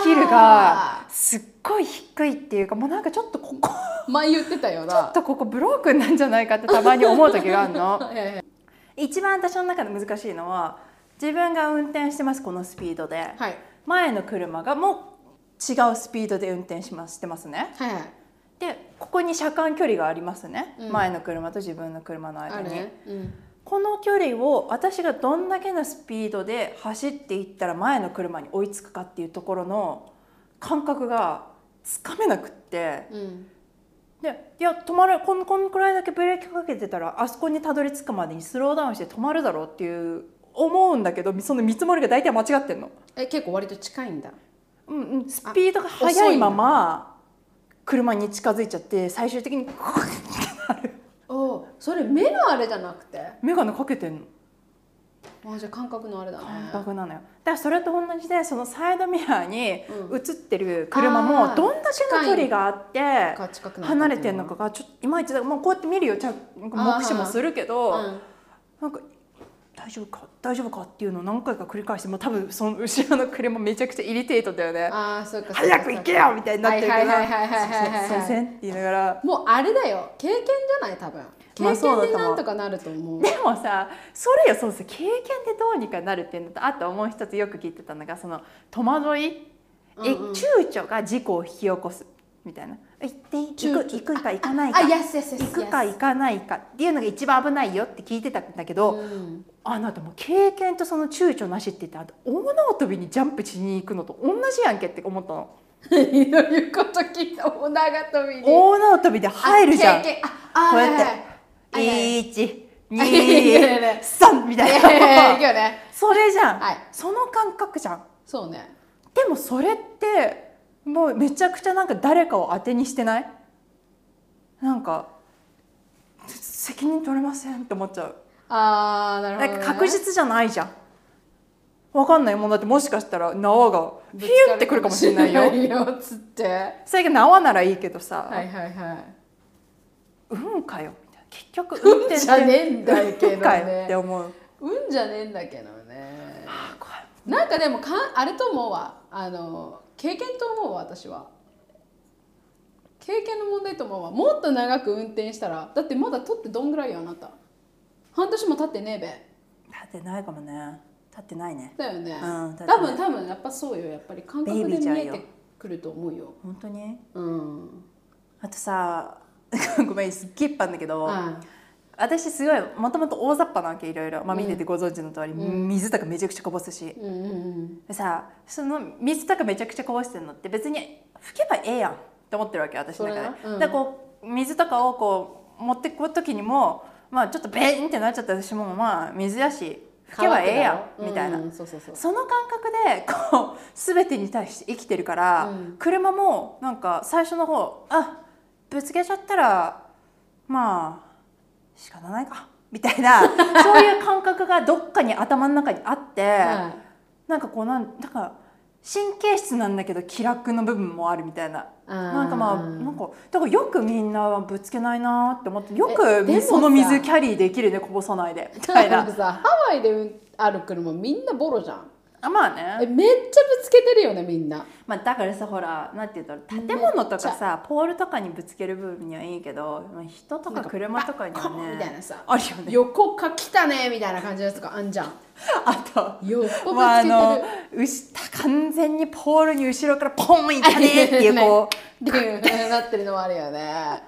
スキルがすっごい低いっていうか、もうなんかちょっとここ前言ってたよな、ちょっとここブロークンなんじゃないかってたまに思う時があるの。一番私の中で難しいのは、自分が運転してますこのスピードで、はい、前の車がもう違うスピードで運転してますね。はい、はいで、ここに車間距離がありますね、前の車と自分の車の間に、この距離を私がどんだけのスピードで走っていったら前の車に追いつくかっていうところの感覚がつかめなくって、でいや止まる、このくらいだけブレーキかけてたらあそこにたどり着くまでにスローダウンして止まるだろうっていう思うんだけど、その見積もりが大体間違ってんの。結構割と近いんだ。スピードが速いまま車に近づいちゃって最終的にこうってなる。お、それ目のあれじゃなくて眼鏡かけてんの。あ、じゃあ感覚のあれだね。感覚なのよ。だからそれと同じで、そのサイドミラーに映ってる車もどんだけの距離があって離れてんのかがちょっといまいちだ。もうこうやって見るよ、目視もするけど、なんか大丈夫かっていうのを何回か繰り返して、もう多分その後ろの車めちゃくちゃイリテートだよね。ああ、そうか。早く行けよみたいになってるけど、すいませんって言いながら。もうあれだよ、経験じゃない、多分経験でなんとかなると思う。でもさ、それよ、そうです、経験でどうにかなるっていうのと、あともう一つよく聞いてたのが、その戸惑い、躊躇が事故を引き起こすみたいな。行くか行かないか、行くか行かないかっていうのが一番危ないよって聞いてたんだけど、あなたも経験とその躊躇なしって言って、あと大縄跳びにジャンプしに行くのと同じやんけって思ったの。どういうこと聞いた？大縄跳びに、大縄跳びで入るじゃん、こうやって1、2、3みたいな、それじゃん、その感覚じゃん。そうね。でもそれってもうめちゃくちゃなんか誰かを当てにしてない？なんか責任取れませんって思っちゃう。ああ、なるほど、ね。なんか確実じゃないじゃん。わかんないもんだって、もしかしたら縄がピュンってくるかもしれないよ。つって。それが縄ならいいけどさ。はいはいはい。運かよみたいな。結局運転じゃねえんだけどね。運かよって思う。運じゃねえんだけどね。ああ、怖い。なんかでもあれと思うわ。経験と思うわ、私は。経験の問題と思うわ。もっと長く運転したら、だってまだ取ってどんぐらいよ、あなた。半年も経ってねえべ。経ってないかもね。経ってないね。だよね。うん、多分やっぱそうよ、やっぱり感覚で見えてくると思うよ。本当に。うん。あとさ、ごめん、すっげえいっぱいんだけど。うん、私すごいもともと大雑把なわけ、いろいろ、まあ、見ててご存知の通り、水とかめちゃくちゃこぼすし、でさ、その水とかめちゃくちゃこぼしてるのって別に拭けばええやんって思ってるわけ、私の中で。だからこう水とかをこう持ってく時にも、まあ、ちょっとベーンってなっちゃった私も、まあ水やし拭けばええやんみたいな、その感覚でこう全てに対して生きてるから、車もなんか最初の方、あ、ぶつけちゃったらまあ仕方ないかみたいなそういう感覚がどっかに頭の中にあって、なんかこうなんか神経質なんだけど気楽の部分もあるみたいな、なんかまあなんかだからよくみんなはぶつけないなって思って、よくその水キャリーできるね、こぼさないでみたいな。ハワイである車みんなボロじゃん。あ、まあね。めっちゃぶつけてるよね、みんな。まあだからさ、ほら、なんて言うんだろう、建物とかさ、ポールとかにぶつける部分にはいいけど、人とか車とかにはね、みたいなさ、あるよね。横かきたねみたいな感じのやつがあんじゃん。あと、横ぶつけてる。まあ完全にポールに後ろからポンいったねっていうこうなってるのもあるよね。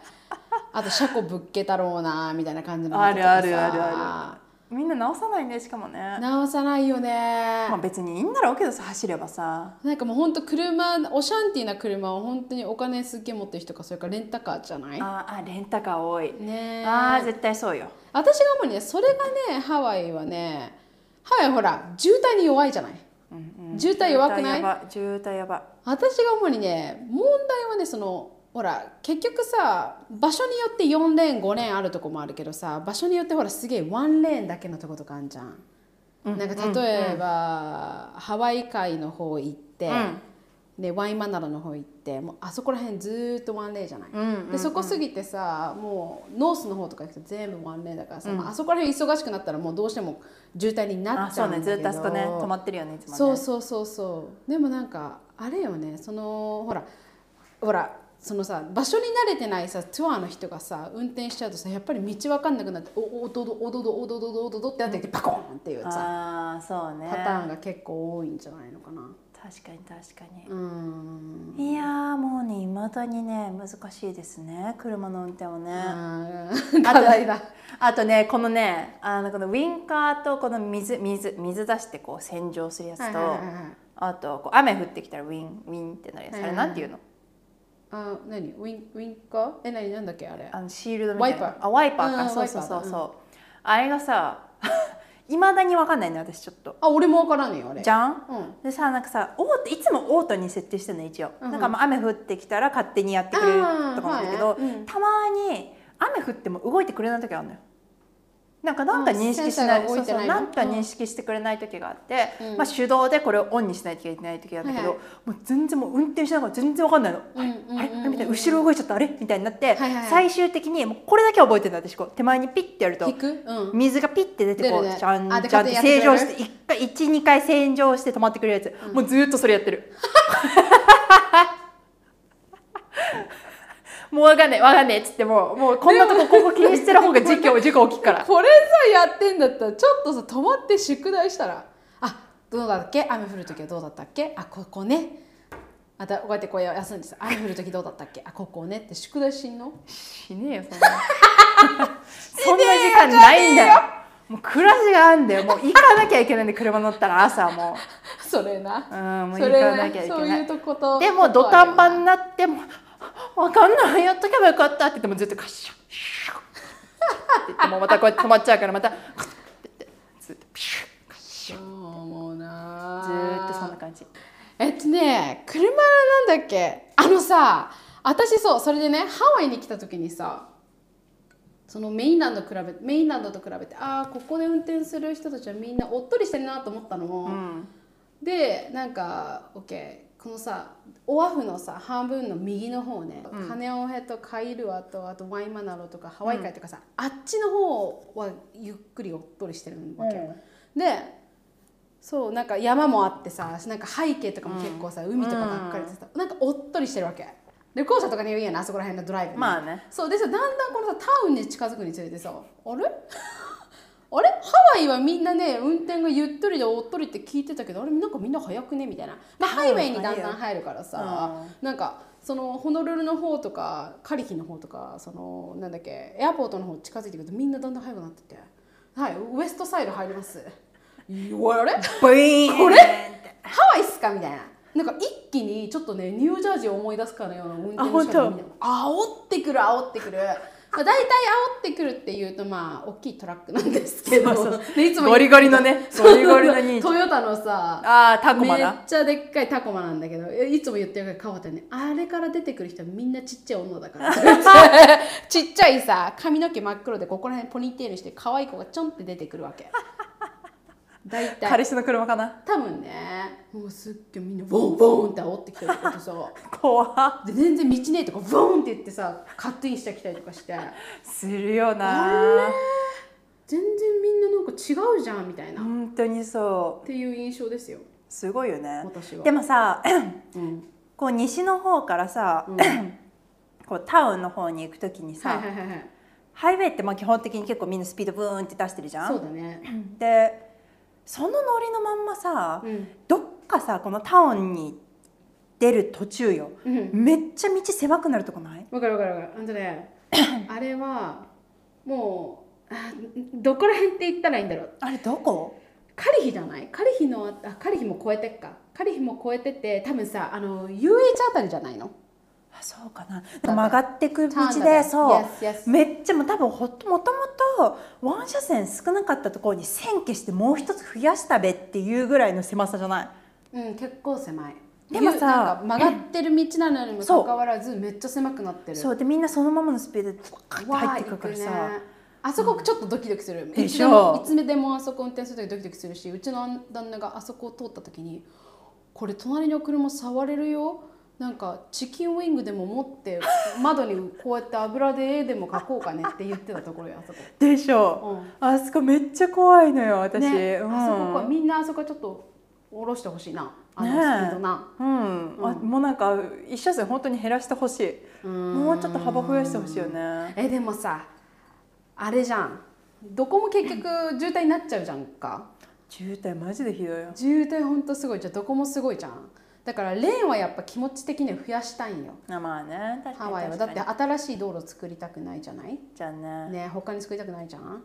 あと車庫ぶっけたろうなみたいな感じの。あるあるあるある。みんな直さないね、しかもね。直さないよね。まあ別にいいんだろうけどさ、走ればさ。なんかもう本当車、オシャンティーな車を本当にお金すっげえ持ってる人か、それかレンタカーじゃない？あ、レンタカー多いね。ああ絶対そうよ。私がもうね、それがね、ハワイはね、ハワイはほら渋滞に弱いじゃない。うんうん、渋滞弱くない？渋滞やば。私が主にね、問題はね、そのほら結局さ、場所によって4レーン5レーンあるとこもあるけどさ、場所によってほらすげえ1レーンだけのとことかあるじゃん。うん、なんか例えば、うん、ハワイ海の方行って、うん、でワイマナラの方行って、もうあそこら辺ずっと1レーンじゃない。でそこ過ぎてさ、もうノースの方とか行くと全部1レーンだからさ、うん、あそこら辺忙しくなったらもうどうしても渋滞になっちゃうんだけど。あ、そうね、ずっとあそこね止まってるよね、いつもね。そうそうそうそう。でもなんかあれよね、そのほらそのさ、場所に慣れてないさ、ツアーの人がさ運転しちゃうとさ、やっぱり道わかんなくなって、おどどおどどおどどおどどってなってきて、パコンっていうさ、そうね、パターンが結構多いんじゃないのかな。確かに確かに。うん、いやーもうね、いまだにね難しいですね、車の運転はね。課題だ。あとね、このね、このウィンカーと、この水出してこう洗浄するやつと、あとこう雨降ってきたらウィンウィンってなるやつ、あれなんていうの？あ、何？ウィンカー？何なんだっけあれ？シールドみたいな。ワイパーか。そうそうそうそう。あれがさ、いまだに分かんないね、私ちょっと。あ、俺も分からんよあれ。じゃん。でさ、なんかさ、オートいつもオートに設定してるの一応。なんかまあ雨降ってきたら勝手にやってくれるとかなんだけど、たまに雨降っても動いてくれない時あるのよ。なんか認識しない、そうそう、なんか認識してくれない時があって、まあ手動でこれをオンにしないといけない時なんだけど、もう全然もう運転しながら全然わかんないの。あれみたいな、後ろ動いちゃった、あれみたいになって、最終的にもうこれだけ覚えてるんだ私、こう手前にピッてやると、水がピッて出てこうちゃんちゃんって洗浄して1、2回洗浄して止まってくれるやつ、もうずっとそれやってる。もうわかんねえっつって、もうこんなとこここ気にしてる方が事故起きっから。これさやってんだったらちょっとさ止まって宿題したら、あ、どうだっけ、雨降る時はどうだったっけ、あ、ここね、またこうやってこう休んでさ、雨降る時どうだったっけ、あ、ここねって宿題しんの？しねえよそんな。そんな時間ないんだよ。もう暮らしがあんだよ。もう行かなきゃいけないんで、車乗ったら朝もう。それな。もう行かなきゃいけない。そういうとこと。でも土壇場になっても。わかんない、やっとけばよかったって言ってもずっとカッシュッシュッって言っても、またこうやって止まっちゃうから、またカッてってずっとピシュッカッシュッってもうな、ずっとそんな感じ。車なんだっけ、さ、私そう、それでね、ハワイに来た時にさ、そのメインランドと比べてここで運転する人たちはみんなおっとりしてるなと思ったのも、でなんか OK、このさ、オアフのさ半分の右の方ね、カネオヘとカイルアとあとワイマナロとかハワイ海とかさ、あっちの方はゆっくりおっとりしてるわけよ。でそうなんか山もあってさ、なんか背景とかも結構さ、海とかばっかりでさ、なんかおっとりしてるわけ。旅行者とかに言うやん、あそこら辺のドライブ。まあね。そうでさ、だんだんこのさタウンに近づくにつれてさ、あれハワイはみんなね運転がゆっとりでおっとりって聞いてたけど、あれなんかみんな早くねみたいな、まあ、ハイウェイにだんだん入るからさ、なんかそのホノルルの方とかカリヒの方とか、そのなんだっけエアポートの方近づいてくるとみんなだんだん早くなってて、はいウエストサイド入ります、あれこれハワイっすかみたいな、なんか一気にちょっとねニュージャージーを思い出すかのような運転の仕方みたいな、煽ってくる。大体煽ってくるっていうと、まあ大きいトラックなんですけど、ゴリゴリのね、トヨタのさ、めっちゃでっかいタコマなんだけど、いつも言ってるから川田ね、あれから出てくる人はみんなちっちゃい女だからちっちゃいさ髪の毛真っ黒でここら辺ポニーテールして可愛い子がちょんって出てくるわけ。大体彼氏の車かな多分ね。もうすっげえみんなボンボンって煽ってきたりとかさ、怖で全然道ねえとかボンって言ってさカットインしてきたりとかしてするよな。あれ全然みんななんか違うじゃんみたいな。本当にそうっていう印象ですよ。すごいよね私は。でもさ、こう西の方からさ、こうタウンの方に行くときにさ、ハイウェイってまあ基本的に結構みんなスピードブーンって出してるじゃん。そうだね。でそのノリのまんまさ、どっかさこのタウンに出る途中よ、めっちゃ道狭くなるとこない？わかるわかるわかる。あれはもうどこら辺って言ったらいいんだろう。あれどこ？カリヒじゃない？カリヒの、あ、カリヒも超えてっか。カリヒも超えてて、多分さ、遊園地あたりじゃないの？あ、そうかな。曲がってく道で、そう。Yes, yes. めっちゃ、もう多分もともとワン車線少なかったところに1000消してもう一つ増やしたべっていうぐらいの狭さじゃない？うん、結構狭い。でもさ、なんか曲がってる道なのにもかかわらずめっちゃ狭くなってる。そうで、みんなそのままのスピードで入ってくるからさ、ね、あそこちょっとドキドキする、うん、いつでもあそこ運転する時ドキドキするし、うちの旦那があそこを通った時にこれ隣の車触れるよ、なんかチキンウィングでも持って窓にこうやって油で絵でも描こうかねって言ってたところよ、あそこでしょ、うん、あそこめっちゃ怖いのよ私、ね、うん、あそこみんなあそこちょっと下ろしてほしいな、あのスピードな、うん、うん、あ、もうなんか一車線本当に減らしてほしい、もうちょっと幅増やしてほしいよね。え、でもさ、あれじゃん、どこも結局渋滞になっちゃうじゃんか。渋滞マジでひどいよ。渋滞ほんとすごい。じゃあどこもすごいじゃん。だからレーンはやっぱ気持ち的には増やしたいんよ。まあね、確かに確かに。ハワイはだって新しい道路作りたくないじゃない？じゃあね。ね、他に作りたくないじゃん。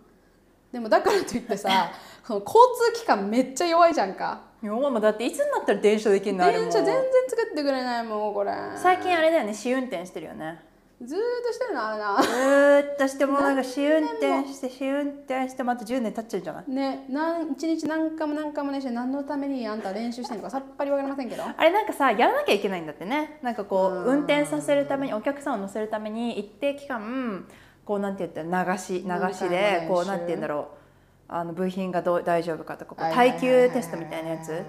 でもだからといってさ、この交通機関めっちゃ弱いじゃんか。弱い、もだっていつになったら電車できるの？電車全然作ってくれないもんこれ。最近あれだよね、試運転してるよね。ずーっとしてるのあれな。ずーっとしてもなんか試運転して試運転してまた10年経っちゃうんじゃない？ね、一日何回も何回も練習、何のためにあんた練習してるのかさっぱりわかりませんけど。あれなんかさ、やらなきゃいけないんだってね。なんかこう運転させるために、お客さんを乗せるために一定期間こうなんて言ったら流しでこうなんて言うんだろう。部品が大丈夫かとか耐久テストみたいなやつ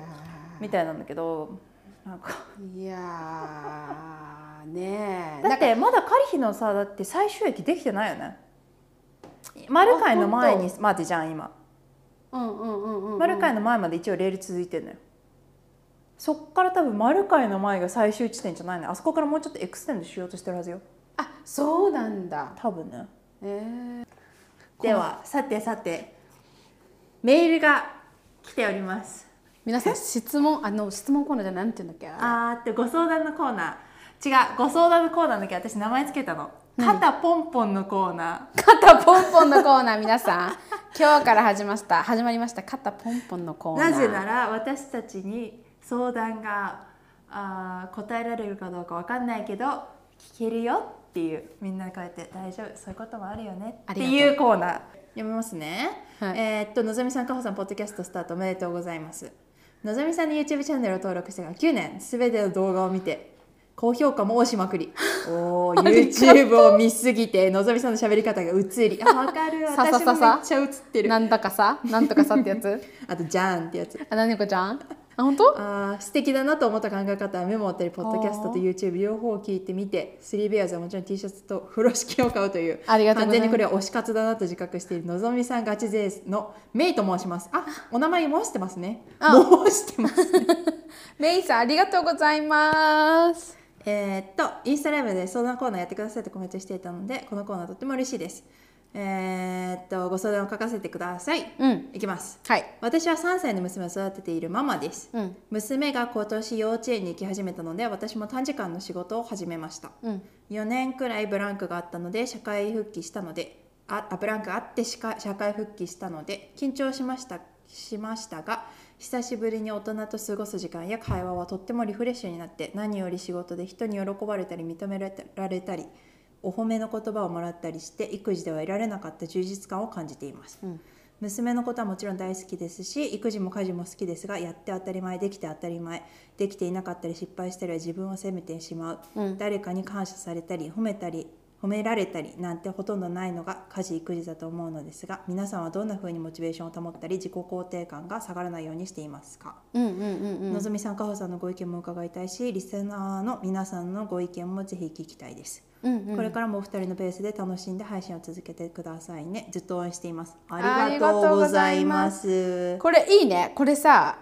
みたいなんだけど、なんかいやーねー、だってまだカリヒのさ、だって最終駅できてないよね。マルカイの前にまでじゃん今、マルカイの前まで一応レール続いてんのよ。そっから多分マルカイの前が最終地点じゃないの、あそこからもうちょっとエクステンドしようとしてるはずよ。あ、そうなんだ、多分ね。ではさてメールが来ております。皆さん質問コーナーじゃなんていうんだっけ？ご相談のコーナー。違う、ご相談のコーナーだけ私名前つけたの。肩ポンポンのコーナー。肩ポンポンのコーナー皆さん今日から始まりました肩ポンポンのコーナー。なぜなら私たちに相談が答えられるかどうかわかんないけど聞けるよっていう、みんなこうやって大丈夫、そういうこともあるよねっていうコーナー。読みますね、はい。のぞみさん、かほさん、ポッドキャストスタートおめでとうございます。のぞみさんに YouTube チャンネルを登録してから9年、すべての動画を見て高評価も押しまくりYouTube を見すぎてのぞみさんの喋り方が映り、あ、わかる、私もめっちゃ映ってるなんだかさ、なんとかさってやつあとじゃんってやつ、あ、何かじゃん、あ、本当？素敵だなと思った考え方はメモを取り、ポッドキャストと YouTube 両方を聞いてみて、スリーベアズはもちろん T シャツと風呂敷を買うという、完全にこれは推し活だなと自覚しているのぞみさんガチ勢のメイと申します。あ、お名前申してますね。申してますね。メイさんありがとうございます。インスタライブで相談コーナーやってくださいとコメントしていたので、このコーナーとっても嬉しいです。ご相談を書かせてください、うん、いきます、はい。私は3歳の娘を育てているママです、うん、娘が今年幼稚園に行き始めたので私も短時間の仕事を始めました、うん、4年くらいブランクがあったので社会復帰したのでブランクがあって社会復帰したので緊張しましたが、久しぶりに大人と過ごす時間や会話はとってもリフレッシュになって、何より仕事で人に喜ばれたり認められたりお褒めの言葉をもらったりして育児では得られなかった充実感を感じています、うん、娘のことはもちろん大好きですし育児も家事も好きですが、やって当たり前、できて当たり前、できていなかったり失敗したりは自分を責めてしまう、うん、誰かに感謝されたり褒められたりなんてほとんどないのが家事育児だと思うのですが、皆さんはどんな風にモチベーションを保ったり自己肯定感が下がらないようにしていますか？のぞみさん、かほさんのご意見も伺いたいし、リスナーの皆さんのご意見もぜひ聞きたいです、うんうん、これからもお二人のペースで楽しんで配信を続けてくださいね。ずっと応援しています。ありがとうございます。これいいね。これさ、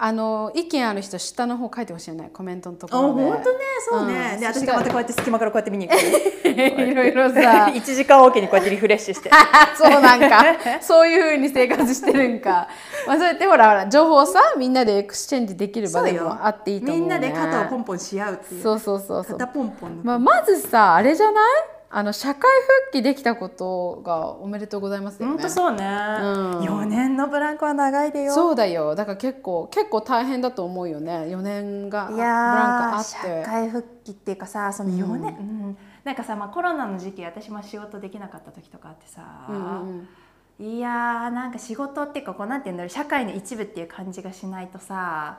意見ある人下の方書いてほしいよね、コメントのところで。あ、ほんとね、そうね、うん、で私がまたこうやって隙間からこうやって見に行くいろいろさ1時間おきにこうやってリフレッシュしてそうなんかそういう風に生活してるんかまあそうやってほら情報をさみんなでエクスチェンジできる場でもあっていいと思うね。みんなで肩をポンポンし合うっていう。そうそうそうそう。肩ポンポンの、まずさあれじゃない？社会復帰できたことがおめでとうございますよね。本当そうね、4年のブランクは長いでよ。そうだよ、だから結構大変だと思うよね、4年がブランクあって。社会復帰っていうかさ、その4年、なんかさ、まあ、コロナの時期私も仕事できなかった時とかあってさ、いやーなんか仕事っていうかこうなんていうんだろう、社会の一部っていう感じがしないとさ、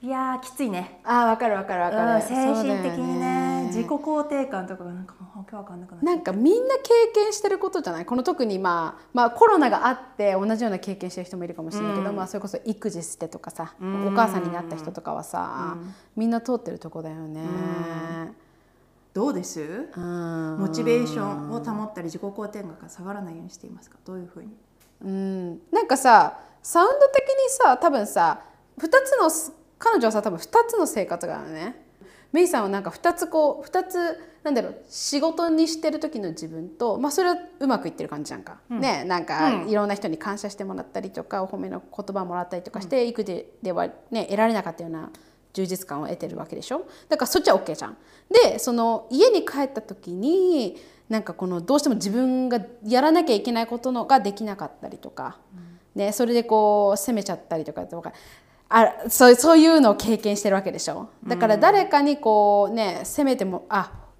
いやーきついね。あーわかるわかるわかる、精神的にね、自己肯定感とかがなんかもう訳わかんなくなっちゃう。なんかみんな経験してることじゃない、この特にまあコロナがあって同じような経験してる人もいるかもしれないけど、まあそれこそ育児してとかさ、お母さんになった人とかはさ、みんな通ってるとこだよね。どうです？モチベーションを保ったり自己肯定感が下がらないようにしていますか？どういうふうに？なんかさ、サウンド的にさ、多分さ、彼女はさ、多分2つの生活があるね。メイさんはなんか2つなんだろう、仕事にしてる時の自分と、まあそれはうまくいってる感じじゃんか、ね、なんかいろんな人に感謝してもらったりとか、お褒めの言葉もらったりとかして、育児ではね得られなかったような充実感を得てるわけでしょ。だからそっちは OK じゃん。で、その家に帰った時になんかこのどうしても自分がやらなきゃいけないことのができなかったりとか、ね、それでこう責めちゃったりとかそういうのを経験してるわけでしょ。だから誰かにこうね責めても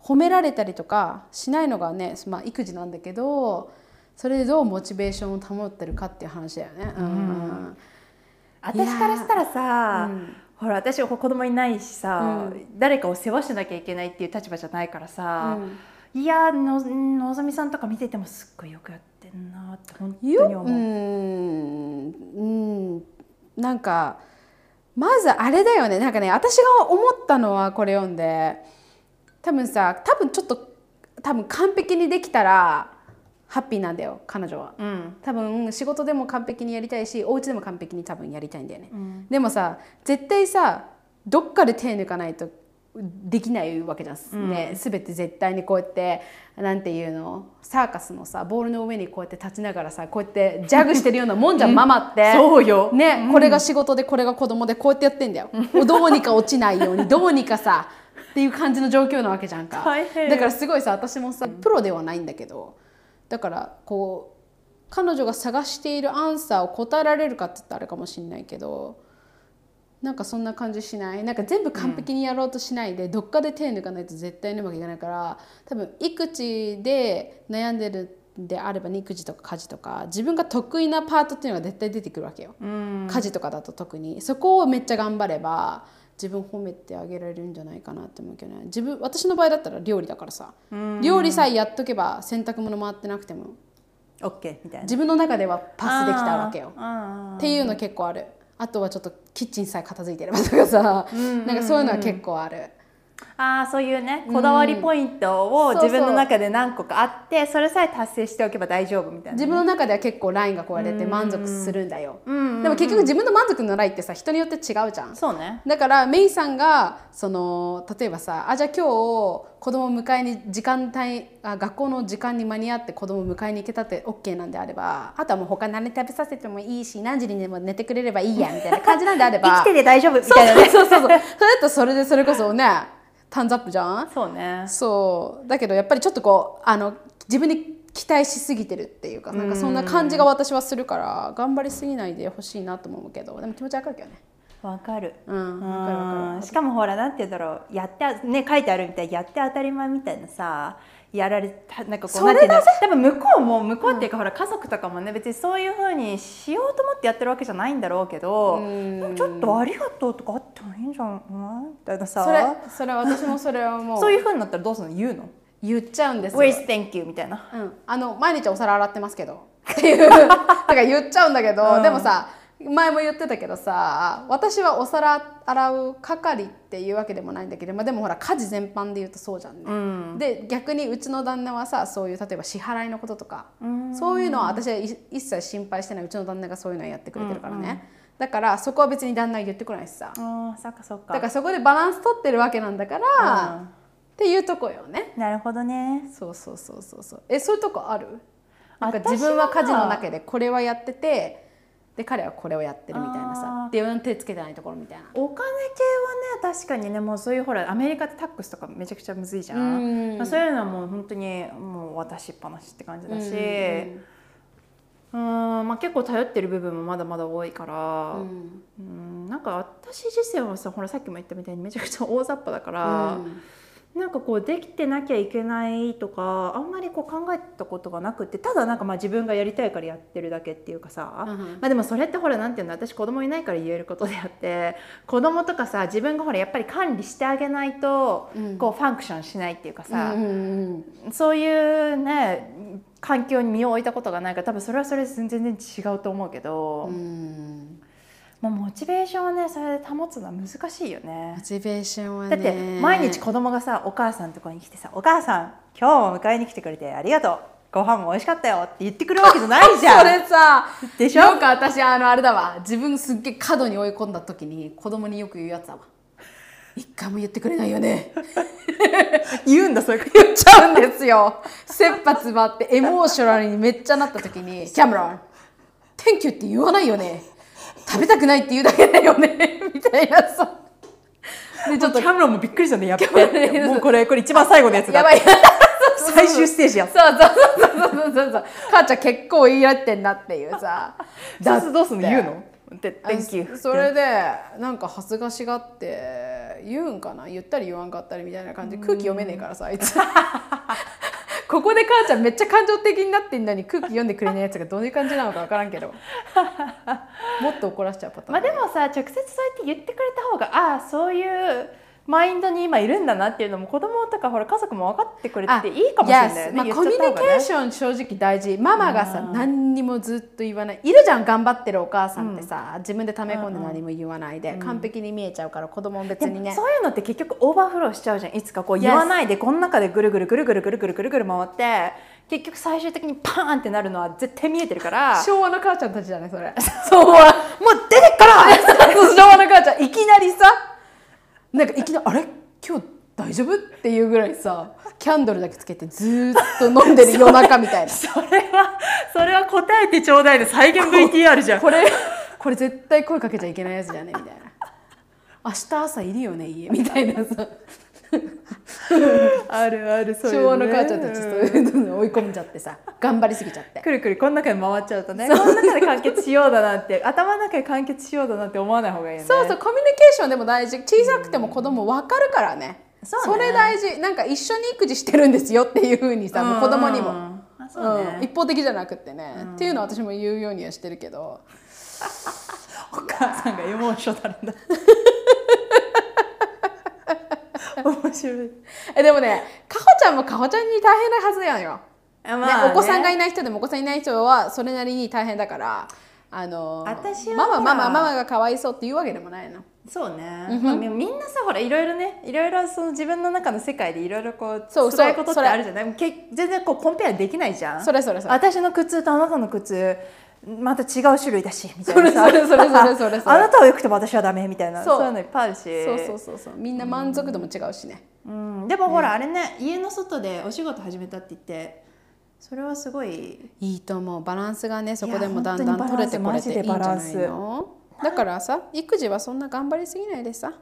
褒められたりとかしないのがね、まあ、育児なんだけど、それでどうモチベーションを保ってるかっていう話だよね。私からしたらさ、ほら私は子供いないしさ、誰かを世話しなきゃいけないっていう立場じゃないからさ、いやのぞみさんとか見ててもすっごいよくやってんなって本当に思う。なんかまずあれだよね、なんかね、私が思ったのはこれ読んで、多分完璧にできたらハッピーなんだよ彼女は、多分仕事でも完璧にやりたいし、お家でも完璧に多分やりたいんだよね、でもさ絶対さどっかで手抜かないとできないわけじゃんね、全て絶対にこうやってなんていうの、サーカスのさボールの上にこうやって立ちながらさ、こうやってジャグしてるようなもんじゃんママって。そうよ、ね、これが仕事でこれが子供でこうやってやってんだよ。どうにか落ちないようにどうにかさっていう感じの状況なわけじゃんか。だからすごいさ、私もさプロではないんだけど、だからこう彼女が探しているアンサーを答えられるかって言ったらあれかもしれないけど。なんかそんな感じしない、なんか全部完璧にやろうとしないで、どっかで手抜かないと絶対にうまくいかないから、多分育児で悩んでるんであれば、ね、育児とか家事とか自分が得意なパートっていうのが絶対出てくるわけよ、家事とかだと特にそこをめっちゃ頑張れば自分褒めてあげられるんじゃないかなって思うけどね。私の場合だったら料理だからさ、料理さえやっとけば洗濯物回ってなくても OK みたいな、自分の中ではパスできたわけよっていうの結構ある。あとはちょっとキッチンさえ片付いてればとかさ、なんかそういうのは結構ある。そういうね、こだわりポイントを自分の中で何個かあって、それさえ達成しておけば大丈夫みたいな、ね、自分の中では結構ラインがこうやって満足するんだよ。でも結局自分の満足のラインってさ人によって違うじゃん。そうね。だからメイさんがその例えばさ、じゃあ今日子供を迎えに学校の時間に間に合って子供を迎えに行けたって OK なんであれば、あとはもう他何食べさせてもいいし何時にでも寝てくれればいいやみたいな感じなんであれば生きてて大丈夫みたいなね。そうそうそれだとそれこそね。タンズアップじゃん。そうね。そうだけどやっぱりちょっとこう自分に期待しすぎてるっていうか、なんかそんな感じが私はするから頑張りすぎないでほしいなと思うけど、でも気持ちわかるけどね。わかる。しかもほらなんて言うんだろう、やってね書いてあるみたいにやって当たり前みたいなさ。やられたなんかこうなってね、多分向こうっていうか、ほら家族とかもね別にそういう風にしようと思ってやってるわけじゃないんだろうけど、ちょっとありがとうとかあってもいいんじゃんみたいなさ、それ私もそれはもうそういう風になったらどうするの？言うの？言っちゃうんですよ。ウェイステンキューみたいな、毎日お皿洗ってますけどっていうだから言っちゃうんだけど、でもさ前も言ってたけどさ、私はお皿洗う係っていうわけでもないんだけど、でもほら家事全般で言うとそうじゃんね、で逆にうちの旦那はさ、そういう例えば支払いのこととかそういうのは私は一切心配してない。うちの旦那がそういうのをやってくれてるからね、だからそこは別に旦那は言ってこないしさ、だからそこでバランス取ってるわけなんだから、っていうとこよね。なるほどね。そういうとこある？なんか自分は家事の中でこれはやっててで彼はこれをやってるみたいなさ、っていう手つけてないところみたいな。お金系はね確かにね、もうそういうほらアメリカってタックスとかめちゃくちゃむずいじゃん、まあ、そういうのはもう本当にもう渡しっぱなしって感じだし、まあ、結構頼ってる部分もまだまだ多いから、なんか私自身はさ、ほらさっきも言ったみたいにめちゃくちゃ大雑把だから、なんかこうできてなきゃいけないとかあんまりこう考えたことがなくって、ただなんかまあ自分がやりたいからやってるだけっていうかさ、まあ、でもそれってほらなんていうの、私子供いないから言えることであって、子供とかさ自分がほらやっぱり管理してあげないとこうファンクションしないっていうかさ、そういうね環境に身を置いたことがないから多分それはそれ全然違うと思うけど。もうモチベーションをねそれで保つのは難しいよね。モチベーションはね、だって毎日子供がさお母さんのところに来てさ、お母さん今日も迎えに来てくれてありがとう、ご飯も美味しかったよって言ってくるわけじゃないじゃん。それさでしょ、なんか私あれだわ、自分すっげえ過度に追い込んだ時に子供によく言うやつだわ、一回も言ってくれないよね言うんだ、それから言っちゃうんですよ切羽詰まってエモーショナルにめっちゃなった時にキャメロン「Thank you」って言わないよね、食べたくないって言うだけだよねみたいなさ。でちょっとキャメロンもびっくりしたね、やっぱりもうこれ一番最後のやつだ、やばい最終ステージやった、そう母ちゃん結構言い合ってんなっていうさどうすんの、言うのってそれでなんか恥ずかしがって言うんかな、言ったり言わんかったりみたいな感じで空気読めねえからさあいつここで母ちゃんめっちゃ感情的になってんのに空気読んでくれないやつがどういう感じなのか分からんけどもっと怒らせちゃうパターン。まあでもさ、直接そうやって言ってくれた方が、ああそういうマインドに今いるんだなっていうのも子供とかほら家族も分かってくれていいかもしれないよね。まあ、コミュニケーション正直大事。ママがさ何にもずっと言わないいるじゃん、頑張ってるお母さんってさ、自分で溜め込んで何も言わないで、完璧に見えちゃうから子供も別にね、そういうのって結局オーバーフローしちゃうじゃん、いつかこう言わないでこの中でぐるぐるぐるぐるぐるぐるぐるぐる回って結局最終的にパーンってなるのは絶対見えてるから。昭和の母ちゃんたちだねそれそうもう出てっから昭和の母ちゃんいきなりさなんかいきなりあれ今日大丈夫っていうぐらいさ、キャンドルだけつけてずーっと飲んでる夜中みたいなそれは答えてちょうだいの再現 VTR じゃんこれ絶対声かけちゃいけないやつじゃねみたいな、明日朝いるよね家みたいなさあるある、そういうのね、昭和の母ちゃんたちそういうの追い込んじゃってさ、頑張りすぎちゃってくるくるこの中で回っちゃうとねこの中で完結しようだなんて頭の中で完結しようだなんて思わない方がいいよね。そうそう、コミュニケーションでも大事、小さくても子供分かるからね、それ大事。なんか一緒に育児してるんですよっていう風にさ、もう子供にも一方的じゃなくってね、っていうのは私も言うようにはしてるけどお母さんがエモーショナルだ面白いでもね、かほちゃんもかほちゃんに大変なはずやんよ、まあね、お子さんがいない人でもお子さんいない人はそれなりに大変だから、私はママがかわいそうって言うわけでもないの。そうね、まあ、みんなさほらいろいろね、いろいろその自分の中の世界でいろいろこう辛いことってあるじゃない、全然こうコンペアできないじゃん。それ私の苦痛とあなたの苦痛また違う種類だしみたいなさ、あなたはよくても私はダメみたいな、そういうのいっぱいあるし、そうみんな満足度も違うしね、でもほらあれね、家の外でお仕事始めたって言ってそれはすごいいいと思う。バランスがねそこでもだんだん取れてこれていいんじゃないの。だからさ、育児はそんな頑張りすぎないでさ、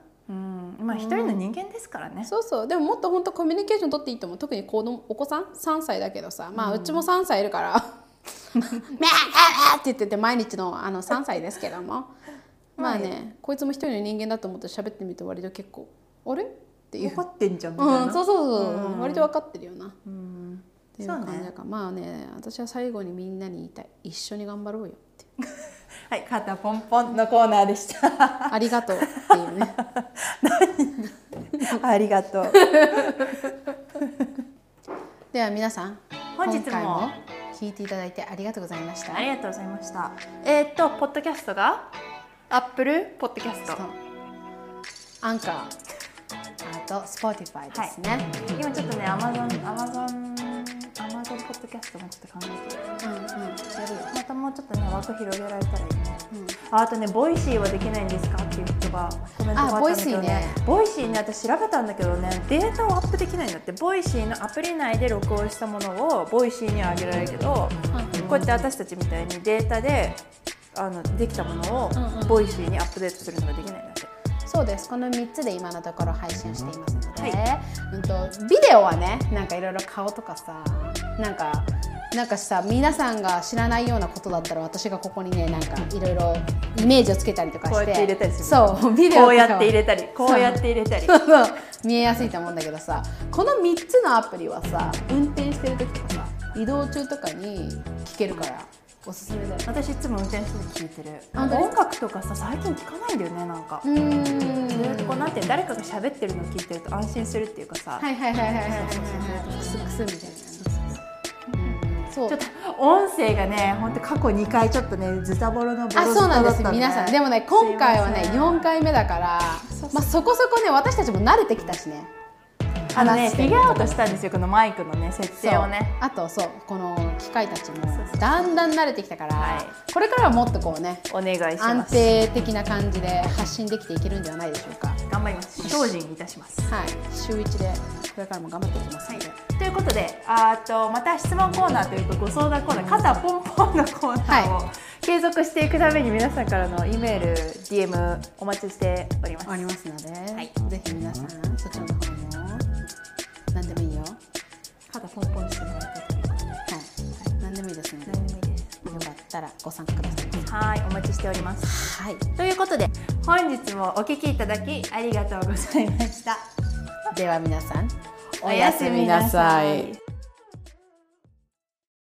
まあ一人の人間ですからね。そうでももっと本当コミュニケーション取っていいと思う。特にお子さん3歳だけどさ、まあうちも3歳いるから「って言ってて毎日の3歳ですけどもまあね、こいつも一人の人間だと思って喋ってみて割と結構「あれ?」っていう、分かってんじゃんみたいな、そう割と分かってるよなっていう感じだから、まあね、私は最後にみんなに言いたい、一緒に頑張ろうよってはい、肩ポンポンのコーナーでした。ありがとうっていうねありがとうでは皆さん本日も聞いていただいてありがとうございました。ありがとうございました。ポッドキャストがApple Podcast、アンカー、あと Spotify ですね。今ちょっとね、Amazon Podcast もちょっと考えてる。またもうちょっとね枠広げられたらいいね。あとね、ボイシーはできないんですかっていう人がコメントがあったんだけどね。ボイシーね、私調べたんだけどね、データをアップできないんだって。ボイシーのアプリ内で録音したものをボイシーにはあげられるけど、こうやって私たちみたいにデータでできたものをボイシーにアップデートするのができないんだって。そうです、この3つで今のところ配信していますので、ビデオはね、なんかいろいろ顔とかさ、なんかさ、皆さんが知らないようなことだったら私がここにね、なんかいろいろイメージをつけたりとかして、こうやって入れたりする。そう、ビデオとかこうやって入れたり、こうやって入れたり見えやすいと思うんだけどさ、この3つのアプリはさ、運転してる時とかさ、移動中とかに聞けるからおすすめだよ。私いつも運転して聞いてる。なんか音楽とかさ、最近聞かないんだよね、なんか。こうなんて誰かが喋ってるのを聞いてると安心するっていうかさ。はいはいはいはいはい。クスクスみたいな。そう。ちょっと音声がね、本当過去2回ちょっとね、ズタボロのボロズタだったね。あ、そうなんです。皆さんでもね、今回はね、4回目だから、まあそこそこね、私たちも慣れてきたしね。フィギュアアウトしたんですよ、このマイクのね、設定をね。あと、そう、この機械たちもだんだん慣れてきたから、はい、これからはもっとこうね、お願いします。安定的な感じで発信できていけるんではないでしょうか。頑張ります。精進いたします。はい、週1でこれからも頑張っていきますので。はい、ということで、また質問コーナーというか、ご相談コーナー、肩ポンポンのコーナーを、はい、継続していくために、皆さんからの E メール、DM お待ちしております。ありますので、はい、ぜひ皆さん、そちらの方も。何でもいいよ。肩ポンポンしてもらっていいかな。はい。何でもいいですね。何でもいいです。よかったらご参加ください。はい、お待ちしております。はい。ということで、本日もお聞きいただきありがとうございました。では皆さん、おやすみなさい。